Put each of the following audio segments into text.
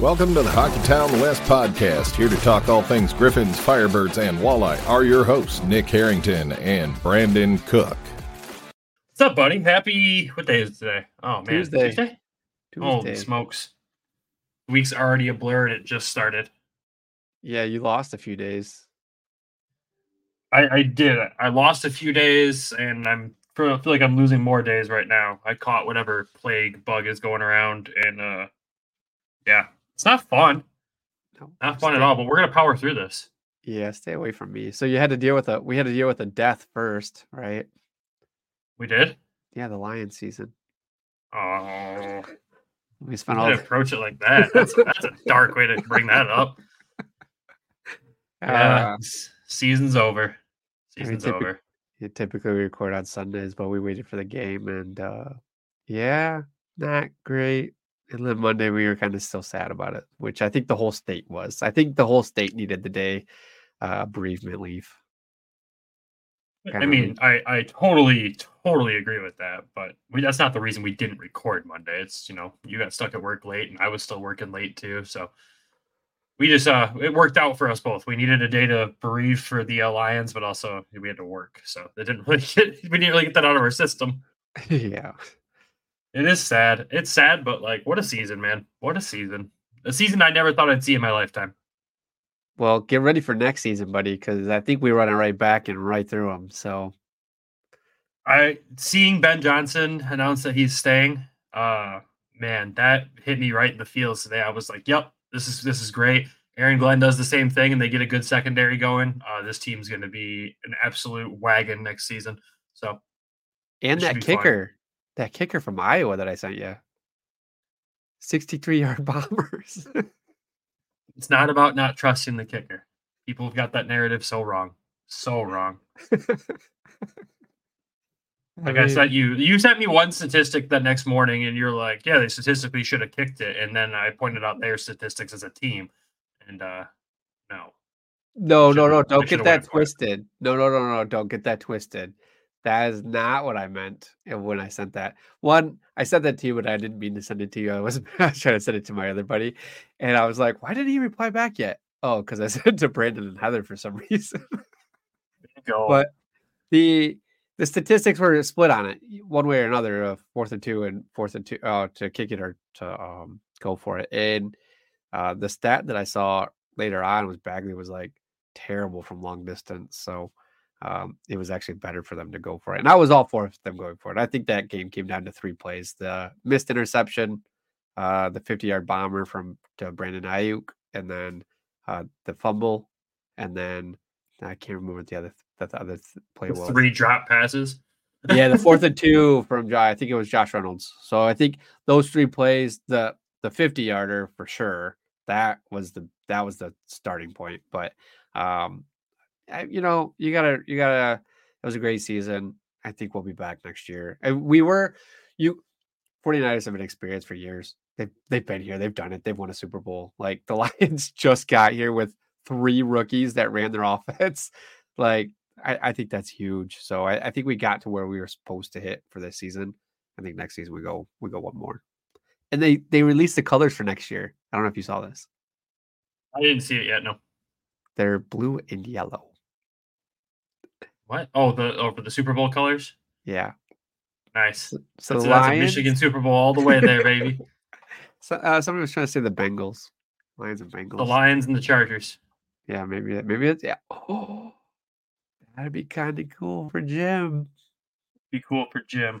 Welcome to the Hockeytown West Podcast. Here to talk all things Griffins, Firebirds, and Walleye are your hosts, Nick Harrington and Brandon Cook. What's up, buddy? Happy... what day is today? Oh, man. Tuesday? Holy smokes. The week's already a blur and it just started. Yeah, you lost a few days. I did. I lost a few days, and I feel like I'm losing more days right now. I caught whatever plague bug is going around, and yeah, it's not fun. No, not fun at all. But we're gonna power through this. Yeah, stay away from me. So you had to deal with a. We had to deal with a death first, right? We did. Yeah, the lion season. Oh, we spent all. Approach it like that. That's a dark way to bring that up. Yeah, season's over. Season's over. You typically record on Sundays, but we waited for the game, and yeah, not great. And then Monday, we were kind of still sad about it, which I think the whole state was. I think the whole state needed the day bereavement leave. I mean, I totally agree with that, but that's not the reason we didn't record Monday. It's, you know, you got stuck at work late, and I was still working late, too, so... we just, it worked out for us both. We needed a day to bereave for the Lions, but also we had to work. So we didn't really get that out of our system. Yeah. It is sad. It's sad, but like, what a season, man. What a season. A season I never thought I'd see in my lifetime. Well, get ready for next season, buddy, because I think we run it right back and right through them. So seeing Ben Johnson announce that he's staying, man, that hit me right in the feels today. I was like, yep. This is great. Aaron Glenn does the same thing, and they get a good secondary going. This team's going to be an absolute wagon next season. So, and that kicker from Iowa that I sent you, 63-yard bombers. It's not about not trusting the kicker. People have got that narrative so wrong. Like I sent you sent me one statistic that next morning, and you're like, yeah, they statistically should have kicked it. And then I pointed out their statistics as a team. And no, don't get that twisted. No, don't get that twisted. That is not what I meant. And when I sent that one, I sent that to you, but I didn't mean to send it to you. I was trying to send it to my other buddy. And I was like, why didn't he reply back yet? Oh, because I sent it to Brandon and Heather for some reason. But the statistics were split on it one way or another of 4th and 2 and 4th and 2 to kick it or to go for it. And the stat that I saw later on was Bagley was like terrible from long distance. So it was actually better for them to go for it. And I was all for them going for it. I think that game came down to 3 plays, the missed interception, the 50-yard bomber to Brandon Ayuk, and then the fumble. And then I can't remember the other play was. 3 drop passes. Yeah, the 4th and 2 from I think it was Josh Reynolds. So I think those 3 plays, the 50-yarder for sure, that was the starting point. But you gotta. It was a great season. I think we'll be back next year. And 49ers have been experienced for years. They've been here. They've done it. They've won a Super Bowl. Like the Lions just got here with 3 rookies that ran their offense. Like. I think that's huge. So I think we got to where we were supposed to hit for this season. I think next season we go one more. And they released the colors for next year. I don't know if you saw this. I didn't see it yet. No, they're blue and yellow. What? Oh, for the Super Bowl colors. Yeah. Nice. So that's Lions... a Michigan Super Bowl all the way there, baby. So somebody was trying to say the Bengals, Lions and Bengals. The Lions and the Chargers. Yeah, maybe it's yeah. Oh. That'd be kind of cool for Jim. Be cool for Jim.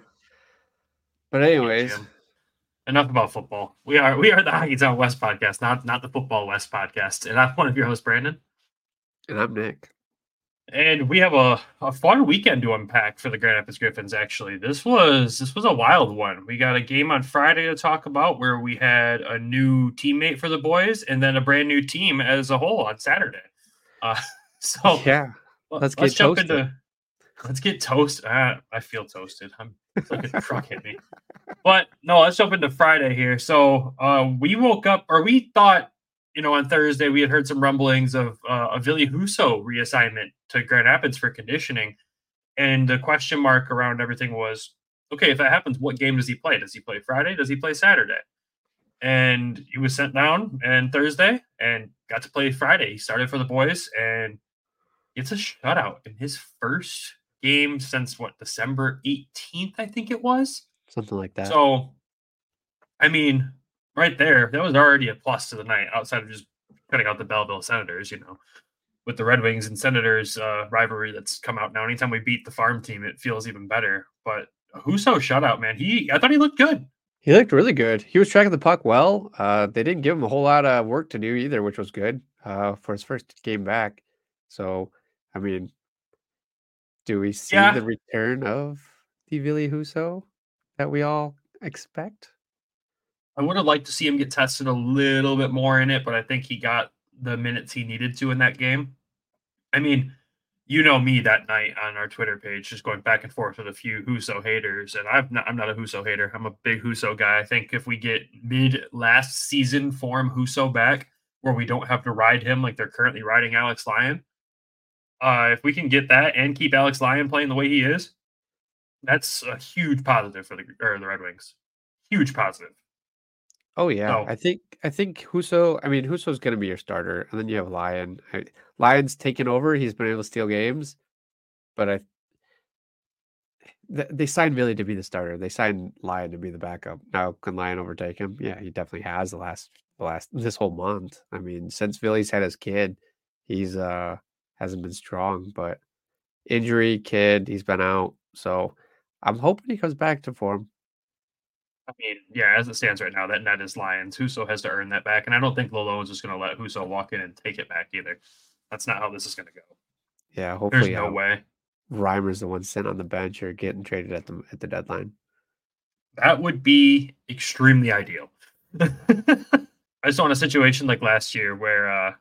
But anyways, enough about football. We are the Hockeytown West podcast, not the Football West podcast. And I'm one of your hosts, Brandon. And I'm Nick. And we have a fun weekend to unpack for the Grand Rapids Griffins. Actually, this was a wild one. We got a game on Friday to talk about where we had a new teammate for the boys, and then a brand new team as a whole on Saturday. So yeah. Let's jump toasted. Let's get toasted. I feel toasted. It's like a truck hit me. But no, let's jump into Friday here. So we woke up, or we thought, you know, on Thursday we had heard some rumblings of a Ville Husso reassignment to Grand Rapids for conditioning, and the question mark around everything was, okay, if that happens, what game does he play? Does he play Friday? Does he play Saturday? and he was sent down on Thursday and got to play Friday. He started for the boys and gets a shutout in his first game since, what, December 18th, I think it was? Something like that. So, I mean, right there, that was already a plus to the night outside of just cutting out the Belleville Senators, you know. With the Red Wings and Senators rivalry that's come out now, anytime we beat the farm team, it feels even better. But Husso shutout, man, I thought he looked good. He looked really good. He was tracking the puck well. They didn't give him a whole lot of work to do either, which was good for his first game back. So, I mean, do we see the return of the Ville Husso that we all expect? I would have liked to see him get tested a little bit more in it, but I think he got the minutes he needed to in that game. I mean, you know me that night on our Twitter page, just going back and forth with a few Husso haters. And I'm not a Husso hater. I'm a big Husso guy. I think if we get mid-last season form Husso back, where we don't have to ride him like they're currently riding Alex Lyon, if we can get that and keep Alex Lyon playing the way he is, that's a huge positive for the Red Wings. Huge positive. Oh yeah, no. I think Husso. I mean, Husso's going to be your starter, and then you have Lyon. Lyon's taken over. He's been able to steal games, but they signed Ville to be the starter. They signed Lyon to be the backup. Now can Lyon overtake him? Yeah, he definitely has the last this whole month. I mean, since Ville's had his kid, he's hasn't been strong, but injury, kid, he's been out. So I'm hoping he comes back to form. I mean, yeah, as it stands right now, that net is Lyon's. Husso has to earn that back, and I don't think Lolo is just going to let Husso walk in and take it back either. That's not how this is going to go. Yeah, hopefully there's no way. Reimer's the one sent on the bench or getting traded at the deadline. That would be extremely ideal. I just want a situation like last year where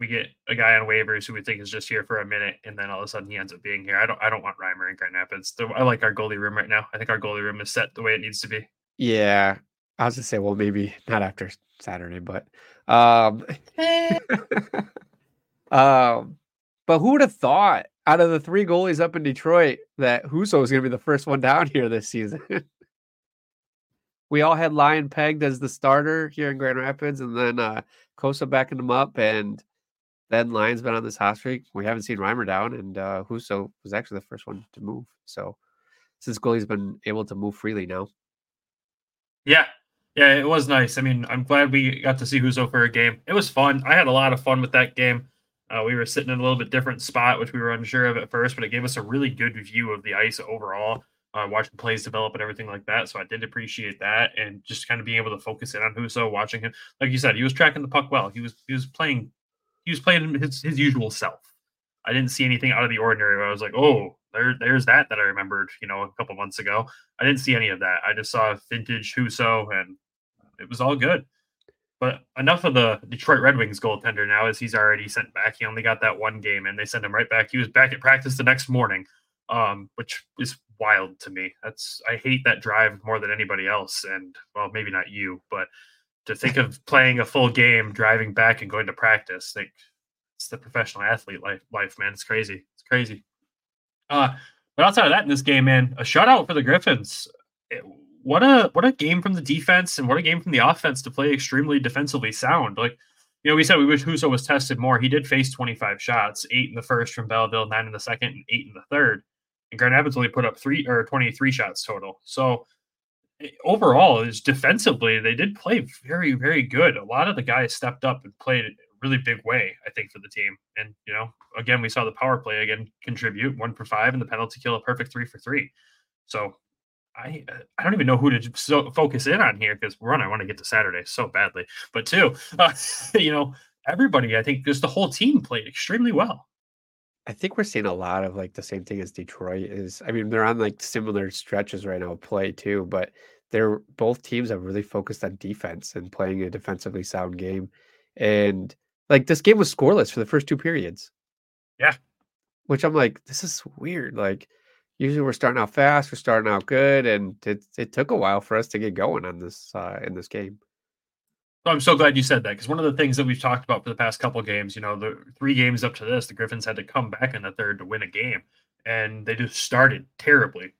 we get a guy on waivers who we think is just here for a minute, and then all of a sudden he ends up being here. I don't want Reimer in Grand Rapids. I like our goalie room right now. I think our goalie room is set the way it needs to be. Yeah, I was going to say, well, maybe not after Saturday, but but who would have thought out of the three goalies up in Detroit that Husso was going to be the first one down here this season? We all had Lyon pegged as the starter here in Grand Rapids, and then Cossa backing him up, and then Lyon's been on this hot streak. We haven't seen Reimer down, and Husso was actually the first one to move. So since goalie's been able to move freely now. Yeah, it was nice. I mean, I'm glad we got to see Husso for a game. It was fun. I had a lot of fun with that game. We were sitting in a little bit different spot, which we were unsure of at first, but it gave us a really good view of the ice overall, watching plays develop and everything like that. So I did appreciate that, and just kind of being able to focus in on Husso, watching him. Like you said, he was tracking the puck well. He was playing his usual self. I didn't see anything out of the ordinary where I was like, oh, There's that I remembered, you know, a couple months ago. I didn't see any of that. I just saw vintage Husso, and it was all good. But enough of the Detroit Red Wings goaltender now, as he's already sent back. He only got that one game, and they sent him right back. He was back at practice the next morning, which is wild to me. I hate that drive more than anybody else. And, well, maybe not you, but to think of playing a full game, driving back, and going to practice, like, it's the professional athlete life, man. It's crazy. It's crazy. But outside of that, in this game, man, a shutout for the Griffins. What a game from the defense, and what a game from the offense to play extremely defensively sound. Like, you know, we said we wish Husso was tested more. He did face 25 shots, 8 in the first from Belleville, 9 in the second, and 8 in the third. And Grand Rapids only put up 23 shots total. So overall, is defensively they did play very, very good. A lot of the guys stepped up and played really big way, I think, for the team. And, you know, again, we saw the power play again contribute 1 for 5, and the penalty kill a perfect 3 for 3. So I don't even know who to focus in on here, because one, I want to get to Saturday so badly, but two, you know, everybody, I think just the whole team played extremely well. I think we're seeing a lot of like the same thing as Detroit is. I mean, they're on like similar stretches right now of play too, but they're both teams have really focused on defense and playing a defensively sound game. And like, this game was scoreless for the first 2 periods. Yeah. Which I'm like, this is weird. Like, usually we're starting out fast, we're starting out good, and it took a while for us to get going on this in this game. I'm so glad you said that, because one of the things that we've talked about for the past couple games, you know, the 3 games up to this, the Griffins had to come back in the third to win a game, and they just started terribly.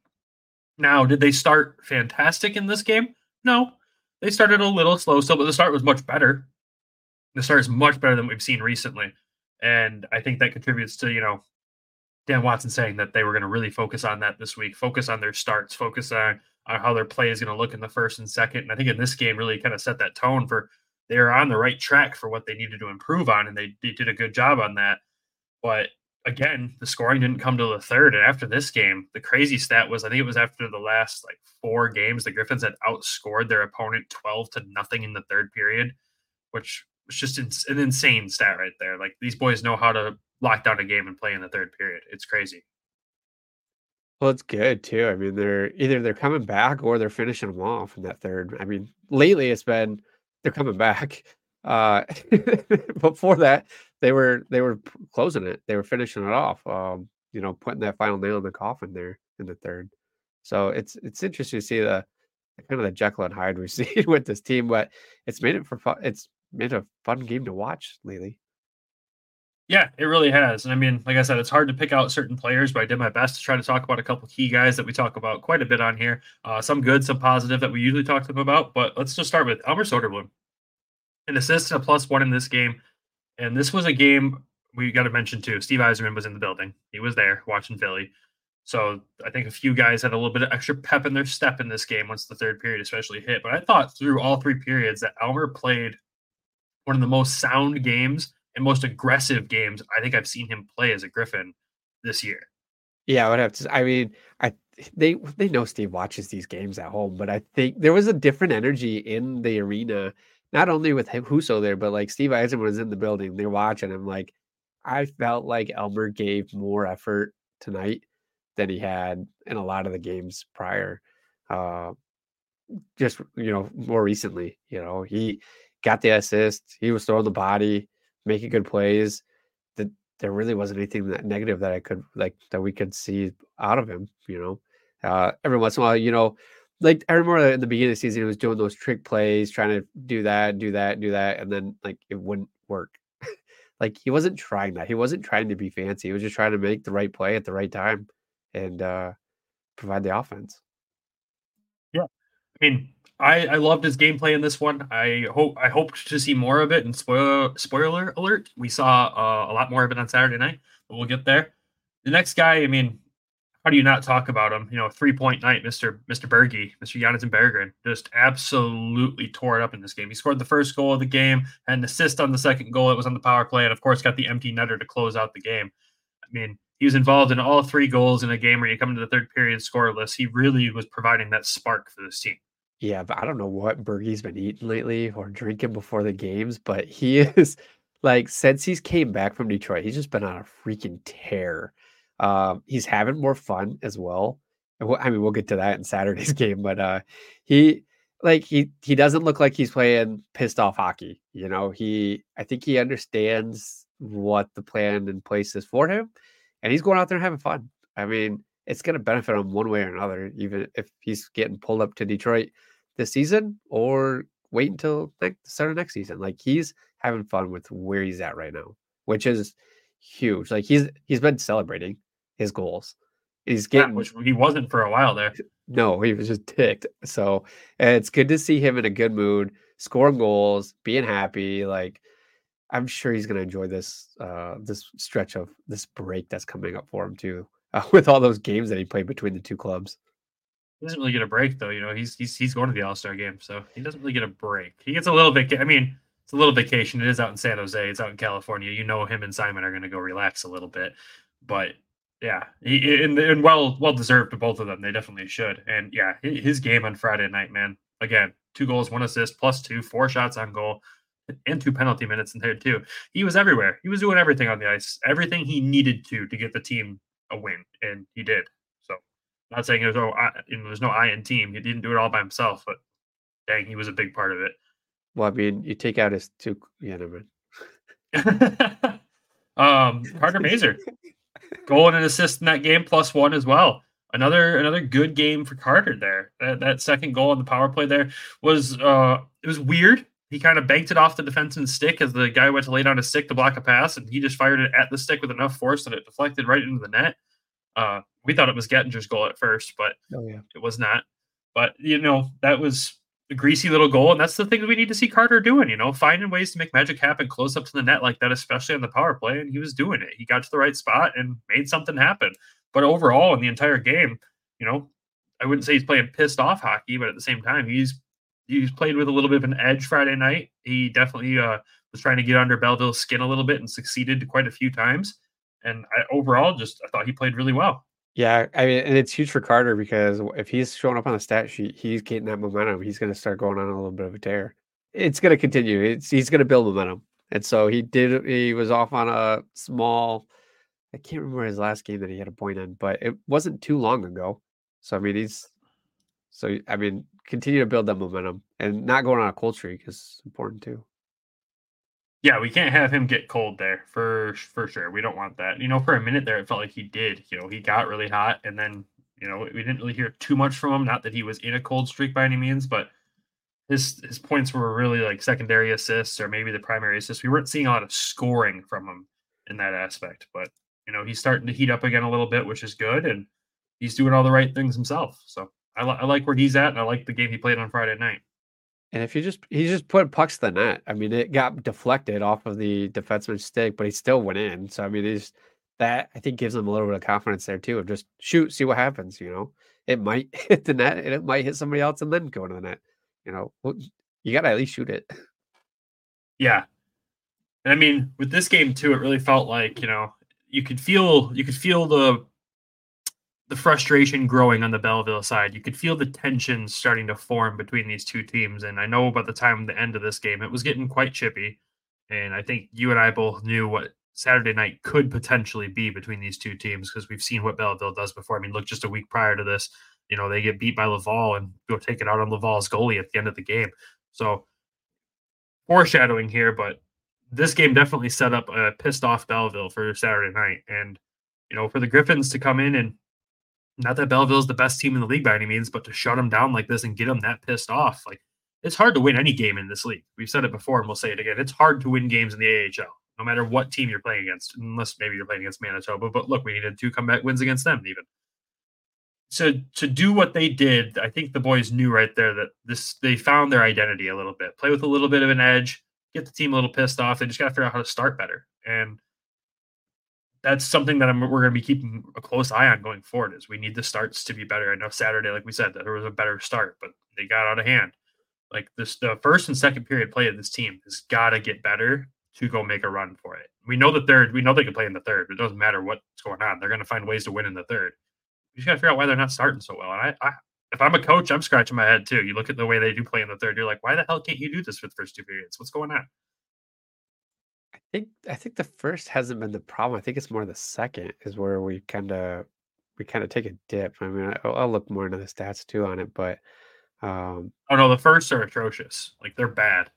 Now, did they start fantastic in this game? No. They started a little slow still, but the start was much better. The start is much better than we've seen recently. And I think that contributes to, you know, Dan Watson saying that they were going to really focus on that this week, focus on their starts, focus on how their play is going to look in the first and second. And I think in this game really kind of set that tone for they are on the right track for what they needed to improve on. And they did a good job on that. But again, the scoring didn't come till the third. And after this game, the crazy stat was, I think it was after the last like four games, the Griffins had outscored their opponent 12-0 in the third period, which was just an insane stat right there. Like, these boys know how to lock down a game and play in the third period. It's crazy. Well, it's good too. I mean, they're coming back or they're finishing them off in that third. I mean, lately it's been, they're coming back. Before that, they were closing it. They were finishing it off. You know, putting that final nail in the coffin there in the third. So it's interesting to see the kind of the Jekyll and Hyde we've seen with this team, but it's made a fun game to watch lately. Yeah, it really has. And I mean, like I said, it's hard to pick out certain players, but I did my best to try to talk about a couple key guys that we talk about quite a bit on here. Some good, some positive that we usually talk to them about, but let's just start with Elmer Soderblom. An assist and a +1 in this game. And this was a game we got to mention too. Steve Yzerman was in the building. He was there watching Philly. So I think a few guys had a little bit of extra pep in their step in this game once the third period especially hit. But I thought through all three periods that Elmer played one of the most sound games and most aggressive games I think I've seen him play as a Griffin this year. Yeah, I would have to. I mean, they know Steve watches these games at home, but I think there was a different energy in the arena, not only with Husso there, but like Steve Yzerman was in the building. They're watching him. Like, I felt like Elmer gave more effort tonight than he had in a lot of the games prior. Just, you know, more recently, you know, he got the assist. He was throwing the body, making good plays. There really wasn't anything that negative that I could that we could see out of him. You know, every once in a while, you know, like I remember in the beginning of the season, he was doing those trick plays, trying to do that. And then like, it wouldn't work. Like, he wasn't trying that. He wasn't trying to be fancy. He was just trying to make the right play at the right time and provide the offense. Yeah. I mean, I loved his gameplay in this one. I hoped to see more of it. And spoiler alert, we saw a lot more of it on Saturday night, but we'll get there. The next guy, I mean, how do you not talk about him? You know, 3-point night, Mr. Berge, Mr. Jonatan Berggren, just absolutely tore it up in this game. He scored the first goal of the game, had an assist on the second goal. It was on the power play, and of course got the empty netter to close out the game. I mean, he was involved in all three goals in a game where you come into the third period scoreless. He really was providing that spark for this team. Yeah, but I don't know what Berge's been eating lately or drinking before the games, but he is, like, since he's came back from Detroit, he's just been on a freaking tear. He's having more fun as well. I mean, we'll get to that in Saturday's game, but he doesn't look like he's playing pissed off hockey. You know, I think he understands what the plan in place is for him, and he's going out there and having fun. I mean, it's going to benefit him one way or another, even if he's getting pulled up to Detroit this season or wait until the start of next season. Like, he's having fun with where he's at right now, which is huge. Like, he's been celebrating his goals. He's getting, yeah, which he wasn't for a while there. No, he was just ticked. So it's good to see him in a good mood, scoring goals, being happy. Like, I'm sure he's going to enjoy this stretch of this break that's coming up for him too, with all those games that he played between the two clubs. He doesn't really get a break, though. You know, he's going to the All-Star game, so he doesn't really get a break. He gets a little bit. I mean, it's a little vacation. It is out in San Jose. It's out in California. You know, him and Simon are going to go relax a little bit. But yeah, and well deserved to both of them. They definitely should. And yeah, his game on Friday night, man. Again, 2 goals, 1 assist, +2, 4 shots on goal, and 2 penalty minutes in there too. He was everywhere. He was doing everything on the ice, everything he needed to get the team a win, and he did. So, not saying there's no I in team. He didn't do it all by himself, but dang, he was a big part of it. Well, I mean, you take out his 2. Yeah, never mind. Carter Mazur, goal and an assist in that game, +1 as well. Another good game for Carter there. That second goal on the power play there was it was weird. He kind of banked it off the defenseman's stick as the guy went to lay down a stick to block a pass, and he just fired it at the stick with enough force that it deflected right into the net. We thought it was Gettinger's goal at first, but It was not. But, you know, that was greasy little goal. And that's the thing we need to see Carter doing, you know, finding ways to make magic happen close up to the net like that, especially on the power play. And he was doing it. He got to the right spot and made something happen. But overall in the entire game, you know, I wouldn't say he's playing pissed off hockey, but at the same time, he's played with a little bit of an edge Friday night. He definitely was trying to get under Belleville's skin a little bit and succeeded quite a few times. And I thought he played really well. Yeah, I mean, and it's huge for Carter because if he's showing up on the stat sheet, he's getting that momentum. He's going to start going on a little bit of a tear. It's going to continue. He's going to build momentum. And so he did. He was off on a small, I can't remember his last game that he had a point in, but it wasn't too long ago. So, I mean, continue to build that momentum and not going on a cold streak is important too. Yeah, we can't have him get cold there for sure. We don't want that. You know, for a minute there, it felt like he did. You know, he got really hot, and then, you know, we didn't really hear too much from him. Not that he was in a cold streak by any means, but his points were really like secondary assists or maybe the primary assists. We weren't seeing a lot of scoring from him in that aspect, but, you know, he's starting to heat up again a little bit, which is good, and he's doing all the right things himself. So I like where he's at, and I like the game he played on Friday night. And if he just put pucks to the net. I mean, it got deflected off of the defenseman's stick, but he still went in. So, I mean, that I think gives him a little bit of confidence there too, of just shoot, see what happens. You know, it might hit the net, and it might hit somebody else, and then go to the net. You know, you got to at least shoot it. Yeah, and I mean, with this game too, it really felt like, you know, you could feel the frustration growing on the Belleville side. You could feel the tension starting to form between these two teams. And I know by the time the end of this game, it was getting quite chippy. And I think you and I both knew what Saturday night could potentially be between these two teams, because we've seen what Belleville does before. I mean, look, just a week prior to this, you know, they get beat by Laval and go take it out on Laval's goalie at the end of the game. So foreshadowing here, but this game definitely set up a pissed off Belleville for Saturday night. And, you know, for the Griffins to come in and, not that Belleville's the best team in the league by any means, but to shut them down like this and get them that pissed off, like, it's hard to win any game in this league. We've said it before, and we'll say it again. It's hard to win games in the AHL, no matter what team you're playing against, unless maybe you're playing against Manitoba. But look, we needed two comeback wins against them even. So to do what they did, I think the boys knew right there that they found their identity a little bit. Play with a little bit of an edge, get the team a little pissed off. They just got to figure out how to start better. And that's something that we're going to be keeping a close eye on going forward, is we need the starts to be better. I know Saturday, like we said, that there was a better start, but they got out of hand. Like this, the first and second period play of this team has got to get better to go make a run for it. We know they can play in the third, but it doesn't matter what's going on. They're going to find ways to win in the third. You just got to figure out why they're not starting so well. And I, if I'm a coach, I'm scratching my head too. You look at the way they do play in the third, you're like, why the hell can't you do this for the first two periods? What's going on? I think the first hasn't been the problem. I think it's more the second is where we kind of take a dip. I mean, I'll look more into the stats too on it, but oh no, the firsts are atrocious. Like, they're bad.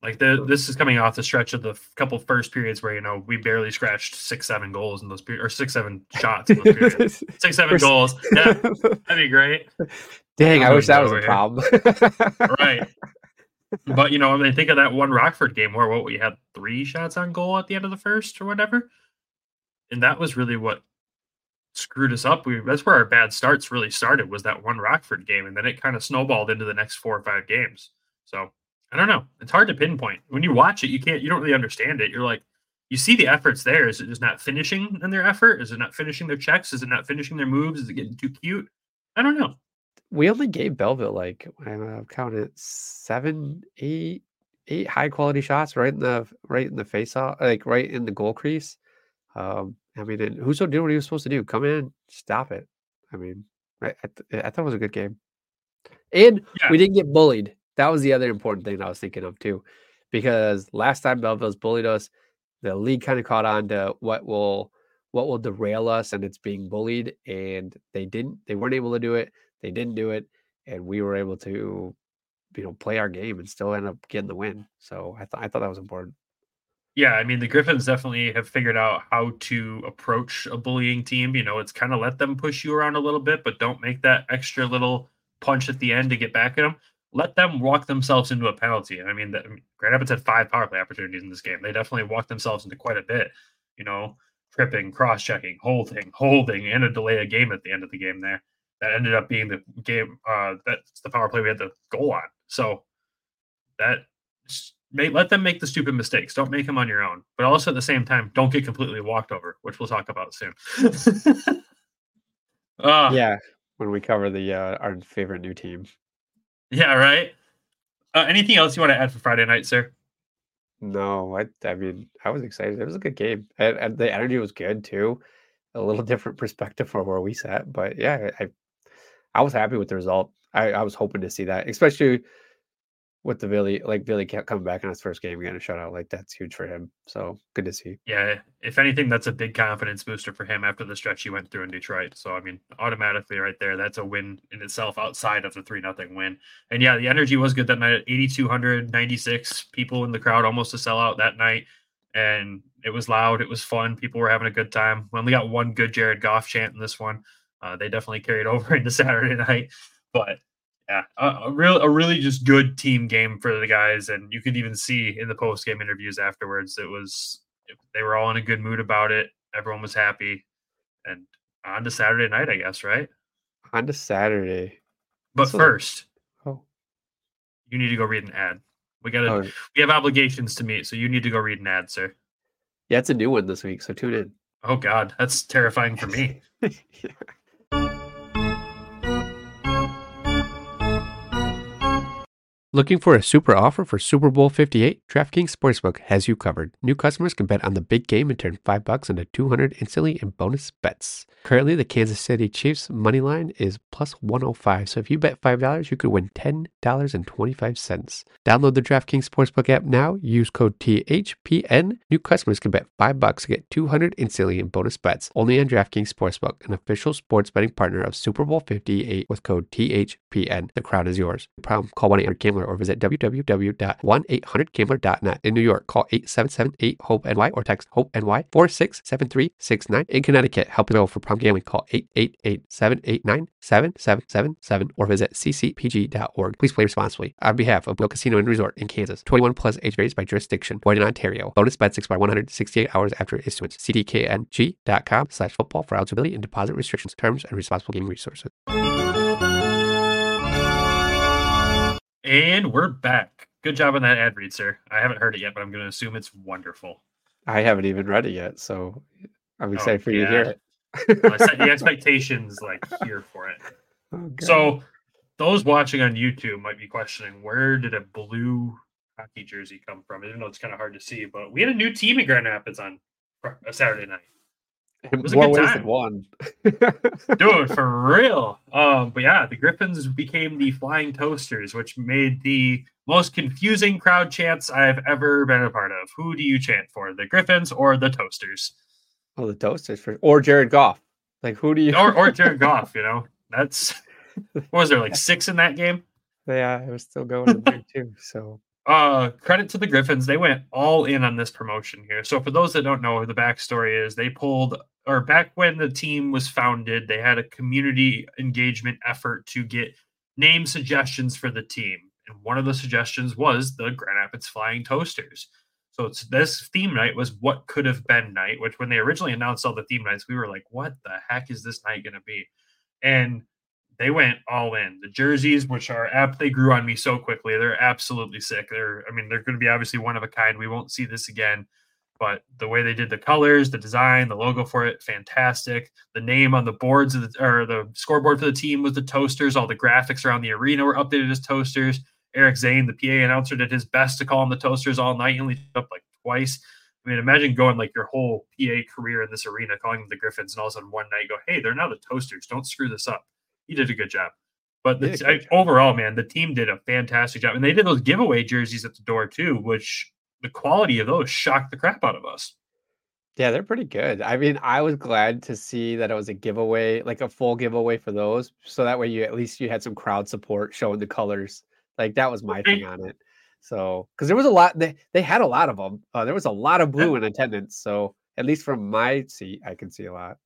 Like, this is coming off the stretch of the couple first periods where, you know, we barely scratched 6-7 goals in those periods, or 6-7 shots in those periods. 6-7 goals. Yeah, that'd be great. Dang, I wish that was a problem. Right. But, you know, I mean, think of that one Rockford game where we had 3 shots on goal at the end of the first or whatever. And that was really what screwed us up. That's where our bad starts really started, was that one Rockford game. And then it kind of snowballed into the next 4 or 5 games. So I don't know. It's hard to pinpoint. When you watch it, you don't really understand it. You're like, you see the efforts there. Is it just not finishing in their effort? Is it not finishing their checks? Is it not finishing their moves? Is it getting too cute? I don't know. We only gave Belleville, like, I've counted 7, 8 high quality shots right in the face off, like right in the goal crease. I mean, and Husso did what he was supposed to do. Come in, stop it. I mean, I thought it was a good game, and we didn't get bullied. That was the other important thing that I was thinking of too, because last time Belleville's bullied us, the league kind of caught on to what will derail us, and it's being bullied, and they weren't able to do it. They didn't do it, and we were able to, you know, play our game and still end up getting the win. So I thought that was important. Yeah, I mean, the Griffins definitely have figured out how to approach a bullying team. You know, it's kind of let them push you around a little bit, but don't make that extra little punch at the end to get back at them. Let them walk themselves into a penalty. I mean, Grand Rapids had 5 power play opportunities in this game. They definitely walked themselves into quite a bit, you know, tripping, cross-checking, holding, and a delay of game at the end of the game there. That ended up being the game. That's the power play we had the goal on. So that let them make the stupid mistakes. Don't make them on your own. But also at the same time, don't get completely walked over, which we'll talk about soon. Yeah, when we cover the our favorite new team. Yeah, right. Anything else you want to add for Friday night, sir? No, I mean, I was excited. It was a good game. And the energy was good, too. A little different perspective from where we sat. But, yeah, I was happy with the result. I was hoping to see that, especially with the Ville kept coming back in his first game and a shutout. Like, that's huge for him. So, good to see. Yeah, if anything, that's a big confidence booster for him after the stretch he went through in Detroit. So, I mean, automatically right there, that's a win in itself outside of the 3-0 win. And, yeah, the energy was good that night. 8,296 people in the crowd, almost a sellout that night. And it was loud. It was fun. People were having a good time. We only got one good Jared Goff chant in this one. They definitely carried over into Saturday night. But, yeah, a really just good team game for the guys. And you could even see in the post-game interviews afterwards, they were all in a good mood about it. Everyone was happy. And on to Saturday night, I guess, right? On to Saturday. But you need to go read an ad. We have obligations to meet, so you need to go read an ad, sir. Yeah, it's a new one this week, so tune in. Oh, God, that's terrifying for me. Yeah. Looking for a super offer for Super Bowl 58? DraftKings Sportsbook has you covered. New customers can bet on the big game and turn $5 into $200 instantly in bonus bets. Currently, the Kansas City Chiefs money line is plus 105, so if you bet $5, you could win $10.25. Download the DraftKings Sportsbook app now. Use code THPN. New customers can bet $5 to get $200 instantly in bonus bets. Only on DraftKings Sportsbook, an official sports betting partner of Super Bowl 58 with code THPN. The crowd is yours. Problem? Call 1-800-GAMBLER or visit www.1800gambler.net. In New York, call 877-8-HOPE-NY or text HOPE-NY 467369. In Connecticut, help people for problem gambling, call 888-789-7777 or visit ccpg.org. Please play responsibly. On behalf of Will Casino and Resort in Kansas, 21 plus age varies by jurisdiction. Void in Ontario. Bonus bets expire 168 hours after issuance. cdkng.com/football for eligibility and deposit restrictions, terms, and responsible gaming resources. And we're back. Good job on that ad read, sir. I haven't heard it yet, but I'm going to assume it's wonderful. I haven't even read it yet, so I'm excited for you to hear it. Well, I set the expectations here for it. Oh, so those watching on YouTube might be questioning, where did a blue hockey jersey come from? I don't know, it's kind of hard to see, but we had a new team in Grand Rapids on a Saturday night. It was a good time. One. Dude, for real. But yeah, the Griffins became the Flying Toasters, which made the most confusing crowd chants I've ever been a part of. Who do you chant for, the Griffins or the Toasters? Oh, the Toasters or Jared Goff. Like, who do you? or Jared Goff, you know? That's, what was there, like six in that game? Yeah, it was still going there too, so. Credit to the Griffins. They went all in on this promotion here. So for those that don't know, the backstory is back when the team was founded, they had a community engagement effort to get name suggestions for the team. And one of the suggestions was the Grand Rapids Flying Toasters. So this theme night was what could have been night, which when they originally announced all the theme nights, we were like, what the heck is this night going to be? And they went all in. The jerseys, which are they grew on me so quickly. They're absolutely sick. They're going to be obviously one of a kind. We won't see this again. But the way they did the colors, the design, the logo for it, fantastic. The name on the boards or the scoreboard for the team was the Toasters. All the graphics around the arena were updated as Toasters. Eric Zane, the PA announcer, did his best to call them the Toasters all night and only up twice. I mean, imagine going your whole PA career in this arena, calling them the Griffins, and all of a sudden one night go, hey, they're now the Toasters. Don't screw this up. He did a good job. But overall, man, the team did a fantastic job. And they did those giveaway jerseys at the door, too, which the quality of those shocked the crap out of us. Yeah, they're pretty good. I mean, I was glad to see that it was a giveaway, like a full giveaway for those. So that way you had some crowd support showing the colors. Like, that was my thing on it. So, because there was a lot, they had a lot of them. There was a lot of blue in attendance. So at least from my seat, I can see a lot.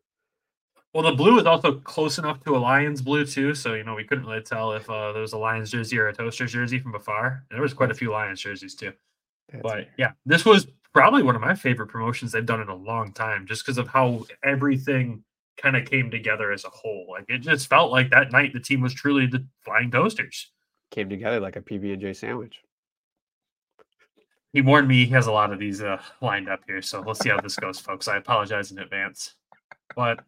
Well, the blue is also close enough to a Lions blue, too. So, you know, we couldn't really tell if there was a Lions jersey or a Toasters jersey from afar. And there was quite a few Lions jerseys, too. Yeah, this was probably one of my favorite promotions they've done in a long time, just because of how everything kind of came together as a whole. Like, it just felt like that night the team was truly the Flying Toasters. came together like a PB&J sandwich. He warned me he has a lot of these lined up here, so we'll see how this goes, folks. I apologize in advance. But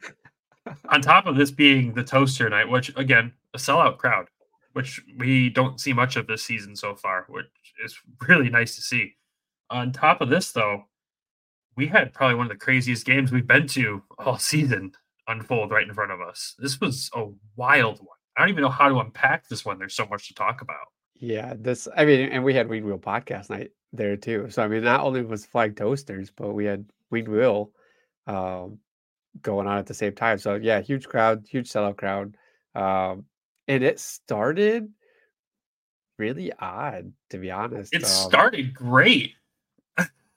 on top of this being the Toaster night, which, again, a sellout crowd, which we don't see much of this season so far, which is really nice to see. On top of this, though, we had probably one of the craziest games we've been to all season unfold right in front of us. This was a wild one. I don't even know how to unpack this one. There's so much to talk about. Yeah, this, I mean, and we had Wing Wheel podcast night there too. So, I mean, not only was Flying Toasters, but we had Wing Wheel going on at the same time. So, yeah, huge crowd, huge sellout crowd. And it started really odd, to be honest. It started great.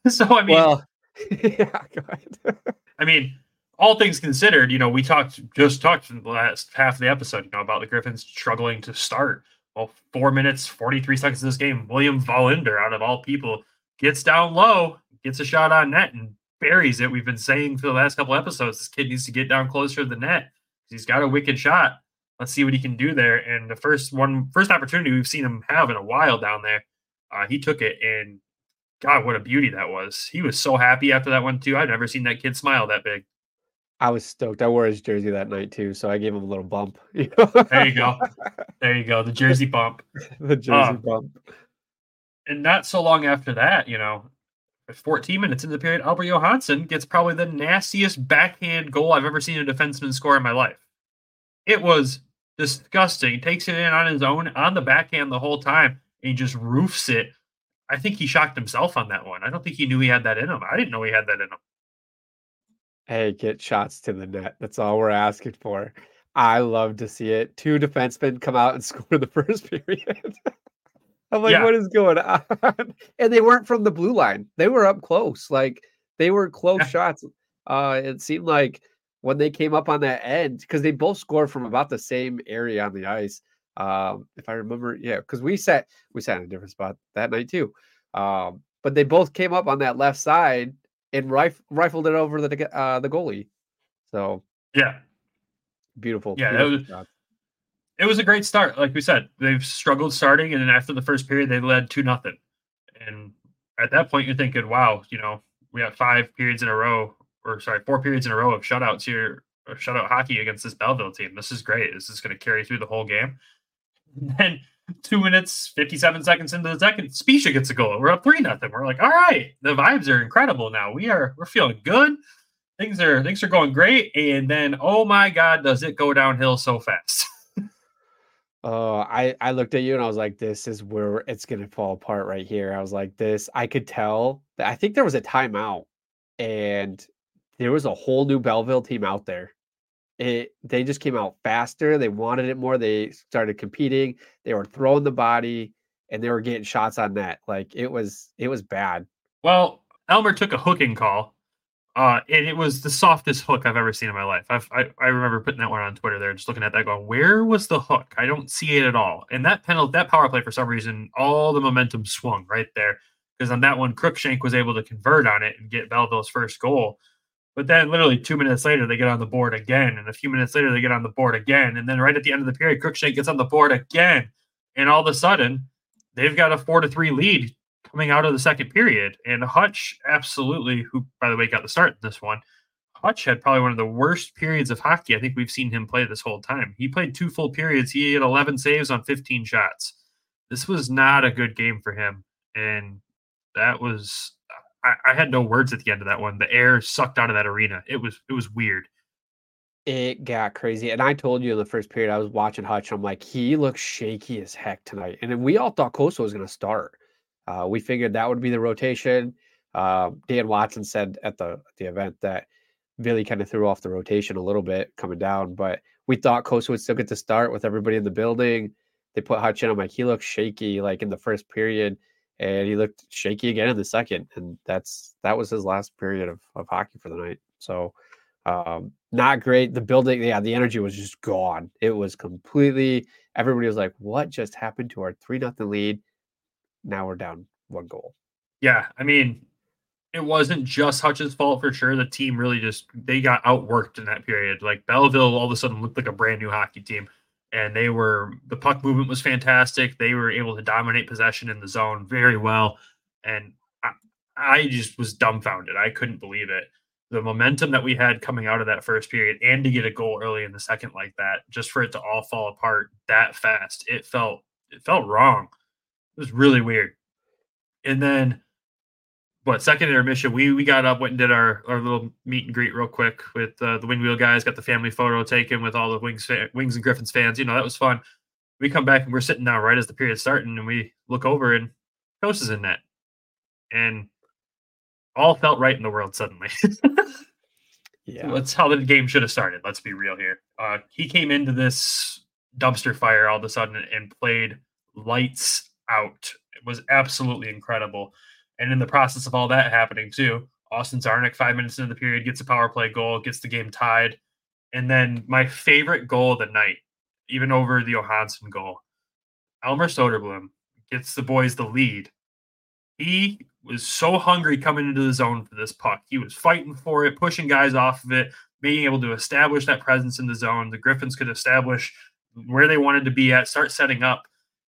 So, I mean, well, yeah, go ahead. I mean, all things considered, you know, we talked in the last half of the episode, you know, about the Griffins struggling to start. Well, 4 minutes, 43 seconds of this game, William Valinder, out of all people, gets down low, gets a shot on net, and buries it. We've been saying for the last couple episodes, this kid needs to get down closer to the net. He's got a wicked shot. Let's see what he can do there. And the first opportunity we've seen him have in a while down there, he took it, and God, what a beauty that was. He was so happy after that one, too. I've never seen that kid smile that big. I was stoked. I wore his jersey that night, too, so I gave him a little bump. There you go. There you go. The jersey bump. The jersey bump. And not so long after that, you know, 14 minutes into the period, Albert Johansson gets probably the nastiest backhand goal I've ever seen a defenseman score in my life. It was disgusting. Takes it in on his own, on the backhand the whole time, and he just roofs it. I think he shocked himself on that one. I don't think he knew he had that in him. I didn't know he had that in him. Hey, get shots to the net. That's all we're asking for. I love to see it. Two defensemen come out and score in the first period. I'm like, yeah. What is going on? And they weren't from the blue line. They were up close. Like, they were close shots. It seemed like when they came up on that end, because they both scored from about the same area on the ice. If I remember, yeah, because we sat in a different spot that night too. But they both came up on that left side and rifled it over the goalie. So yeah, beautiful. Yeah, beautiful. It was a great start. Like we said, they've struggled starting, and then after the first period, they led 2-0. And at that point, you're thinking, wow, you know, we have 4 periods in a row of shutouts here, or shutout hockey against this Belleville team. This is great. This is going to carry through the whole game. And then 2 minutes, 57 seconds into the second, Spezia gets a goal. We're up 3-0. We're like, all right, the vibes are incredible now. We're feeling good. Things are going great. And then, oh my God, does it go downhill so fast? I looked at you and I was like, this is where it's going to fall apart right here. I was like, I could tell that. I think there was a timeout and there was a whole new Belleville team out there. They just came out faster. They wanted it more. They started competing. They were throwing the body and they were getting shots on net. Like it was bad. Well, Elmer took a hooking call. And it was the softest hook I've ever seen in my life. I remember putting that one on Twitter there, just looking at that going, where was the hook? I don't see it at all. And that power play, for some reason, all the momentum swung right there. Because on that one, Crookshank was able to convert on it and get Belleville's first goal. But then literally 2 minutes later, they get on the board again. And a few minutes later, they get on the board again. And then right at the end of the period, Crookshank gets on the board again. And all of a sudden, they've got a 4-3 lead coming out of the second period. And Hutch, absolutely, who, by the way, got the start in this one. Hutch had probably one of the worst periods of hockey I think we've seen him play this whole time. He played 2 full periods. He had 11 saves on 15 shots. This was not a good game for him. And that was, I had no words at the end of that one. The air sucked out of that arena. It was weird. It got crazy. And I told you in the first period, I was watching Hutch. I'm like, he looks shaky as heck tonight. And then we all thought Cossa was going to start. We figured that would be the rotation. Dan Watson said at the event that Ville kind of threw off the rotation a little bit coming down, but we thought Cossa would still get to start with everybody in the building. They put Hutch in. I'm like, he looked shaky like in the first period, and he looked shaky again in the second. And that was his last period of hockey for the night. So not great. The building, yeah, the energy was just gone. It was completely, everybody was like, what just happened to our 3-0 lead? Now we're down 1 goal. Yeah, I mean, it wasn't just Hutch's fault for sure. The team really they got outworked in that period. Like Belleville all of a sudden looked like a brand new hockey team. and they were, the puck movement was fantastic. They were able to dominate possession in the zone very well. And I just was dumbfounded. I couldn't believe it. The momentum that we had coming out of that first period, and to get a goal early in the second like that, just for it to all fall apart that fast, it felt wrong. It was really weird. And then, second intermission, we got up, went and did our little meet and greet real quick with the Wing Wheel guys, got the family photo taken with all the Wings and Griffins fans. You know, that was fun. We come back and we're sitting down right as the period's starting, and we look over and Coach is in net. And all felt right in the world suddenly. Yeah, that's how the game should have started. Let's be real here. He came into this dumpster fire all of a sudden and played lights out. It was absolutely incredible. And in the process of all that happening too, Austin Czarnik, 5 minutes into the period, gets a power play goal, gets the game tied. And then my favorite goal of the night, even over the Johansson goal, Elmer Soderblom gets the boys the lead. He was so hungry coming into the zone for this puck. He was fighting for it, pushing guys off of it, being able to establish that presence in the zone. The Griffins could establish where they wanted to be at, start setting up.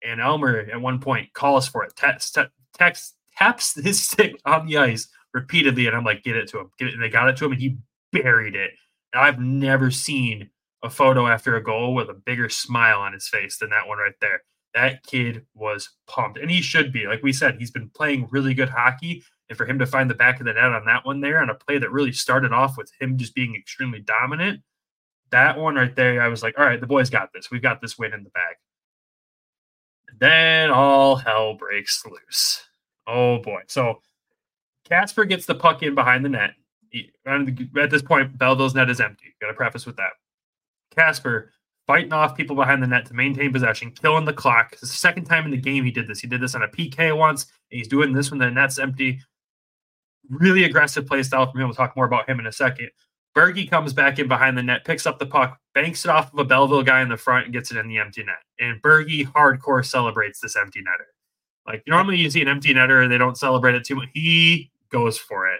And Elmer, at one point, calls for it, taps his stick on the ice repeatedly. And I'm like, get it to him. Get it. And they got it to him, and he buried it. And I've never seen a photo after a goal with a bigger smile on his face than that one right there. That kid was pumped, and he should be. Like we said, he's been playing really good hockey, and for him to find the back of the net on that one there, on a play that really started off with him just being extremely dominant, that one right there, I was like, all right, the boys got this. We've got this win in the bag. And then all hell breaks loose. Oh, boy. So Casper gets the puck in behind the net. At this point, Belleville's net is empty. Got to preface with that. Casper fighting off people behind the net to maintain possession, killing the clock. It's the second time in the game he did this. He did this on a PK once, and he's doing this when the net's empty. Really aggressive play style from him. We'll talk more about him in a second. Berge comes back in behind the net, picks up the puck, banks it off of a Belleville guy in the front, and gets it in the empty net. And Berge hardcore celebrates this empty netter. Like, normally you see an empty netter, and they don't celebrate it too much. He goes for it.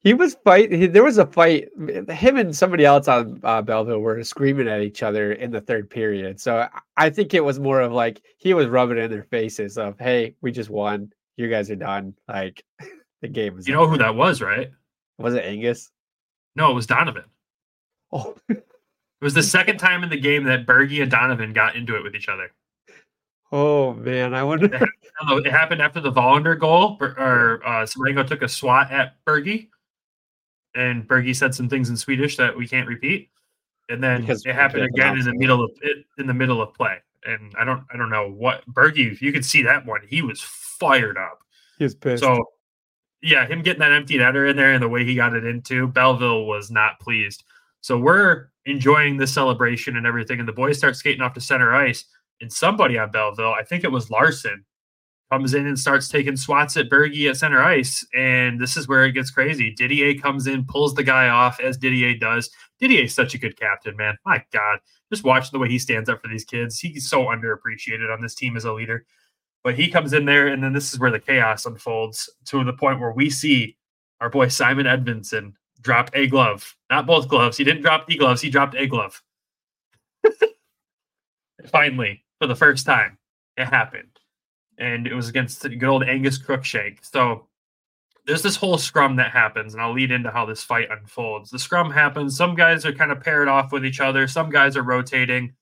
He was fighting. There was a fight. Him and somebody else on Belleville were screaming at each other in the third period. So I think it was more of like he was rubbing it in their faces of, hey, we just won. You guys are done. Like, the game was. You know who that was, right? Was it Angus? No, it was Donovan. Oh, it was the second time in the game that Berge and Donovan got into it with each other. Oh, man, I wonder. It happened after the Volander goal. Sarenko took a swat at Berge. And Berge said some things in Swedish that we can't repeat, and then because it happened again in the middle of play. And I don't know what Berge. If you could see that one, he was fired up. He was pissed. So yeah, him getting that empty netter in there and the way he got it into, Belleville was not pleased. So we're enjoying the celebration and everything, and the boys start skating off to center ice, and somebody on Belleville, I think it was Larson, comes in and starts taking swats at Berge at center ice, and this is where it gets crazy. Didier comes in, pulls the guy off, as Didier does. Didier's such a good captain, man. My God. Just watch the way he stands up for these kids. He's so underappreciated on this team as a leader. But he comes in there, and then this is where the chaos unfolds to the point where we see our boy Simon Edvinsson drop a glove. Not both gloves. He didn't drop the gloves. He dropped a glove. Finally, for the first time, it happened. And it was against good old Angus Crookshank. So there's this whole scrum that happens, and I'll lead into how this fight unfolds. The scrum happens. Some guys are kind of paired off with each other. Some guys are rotating.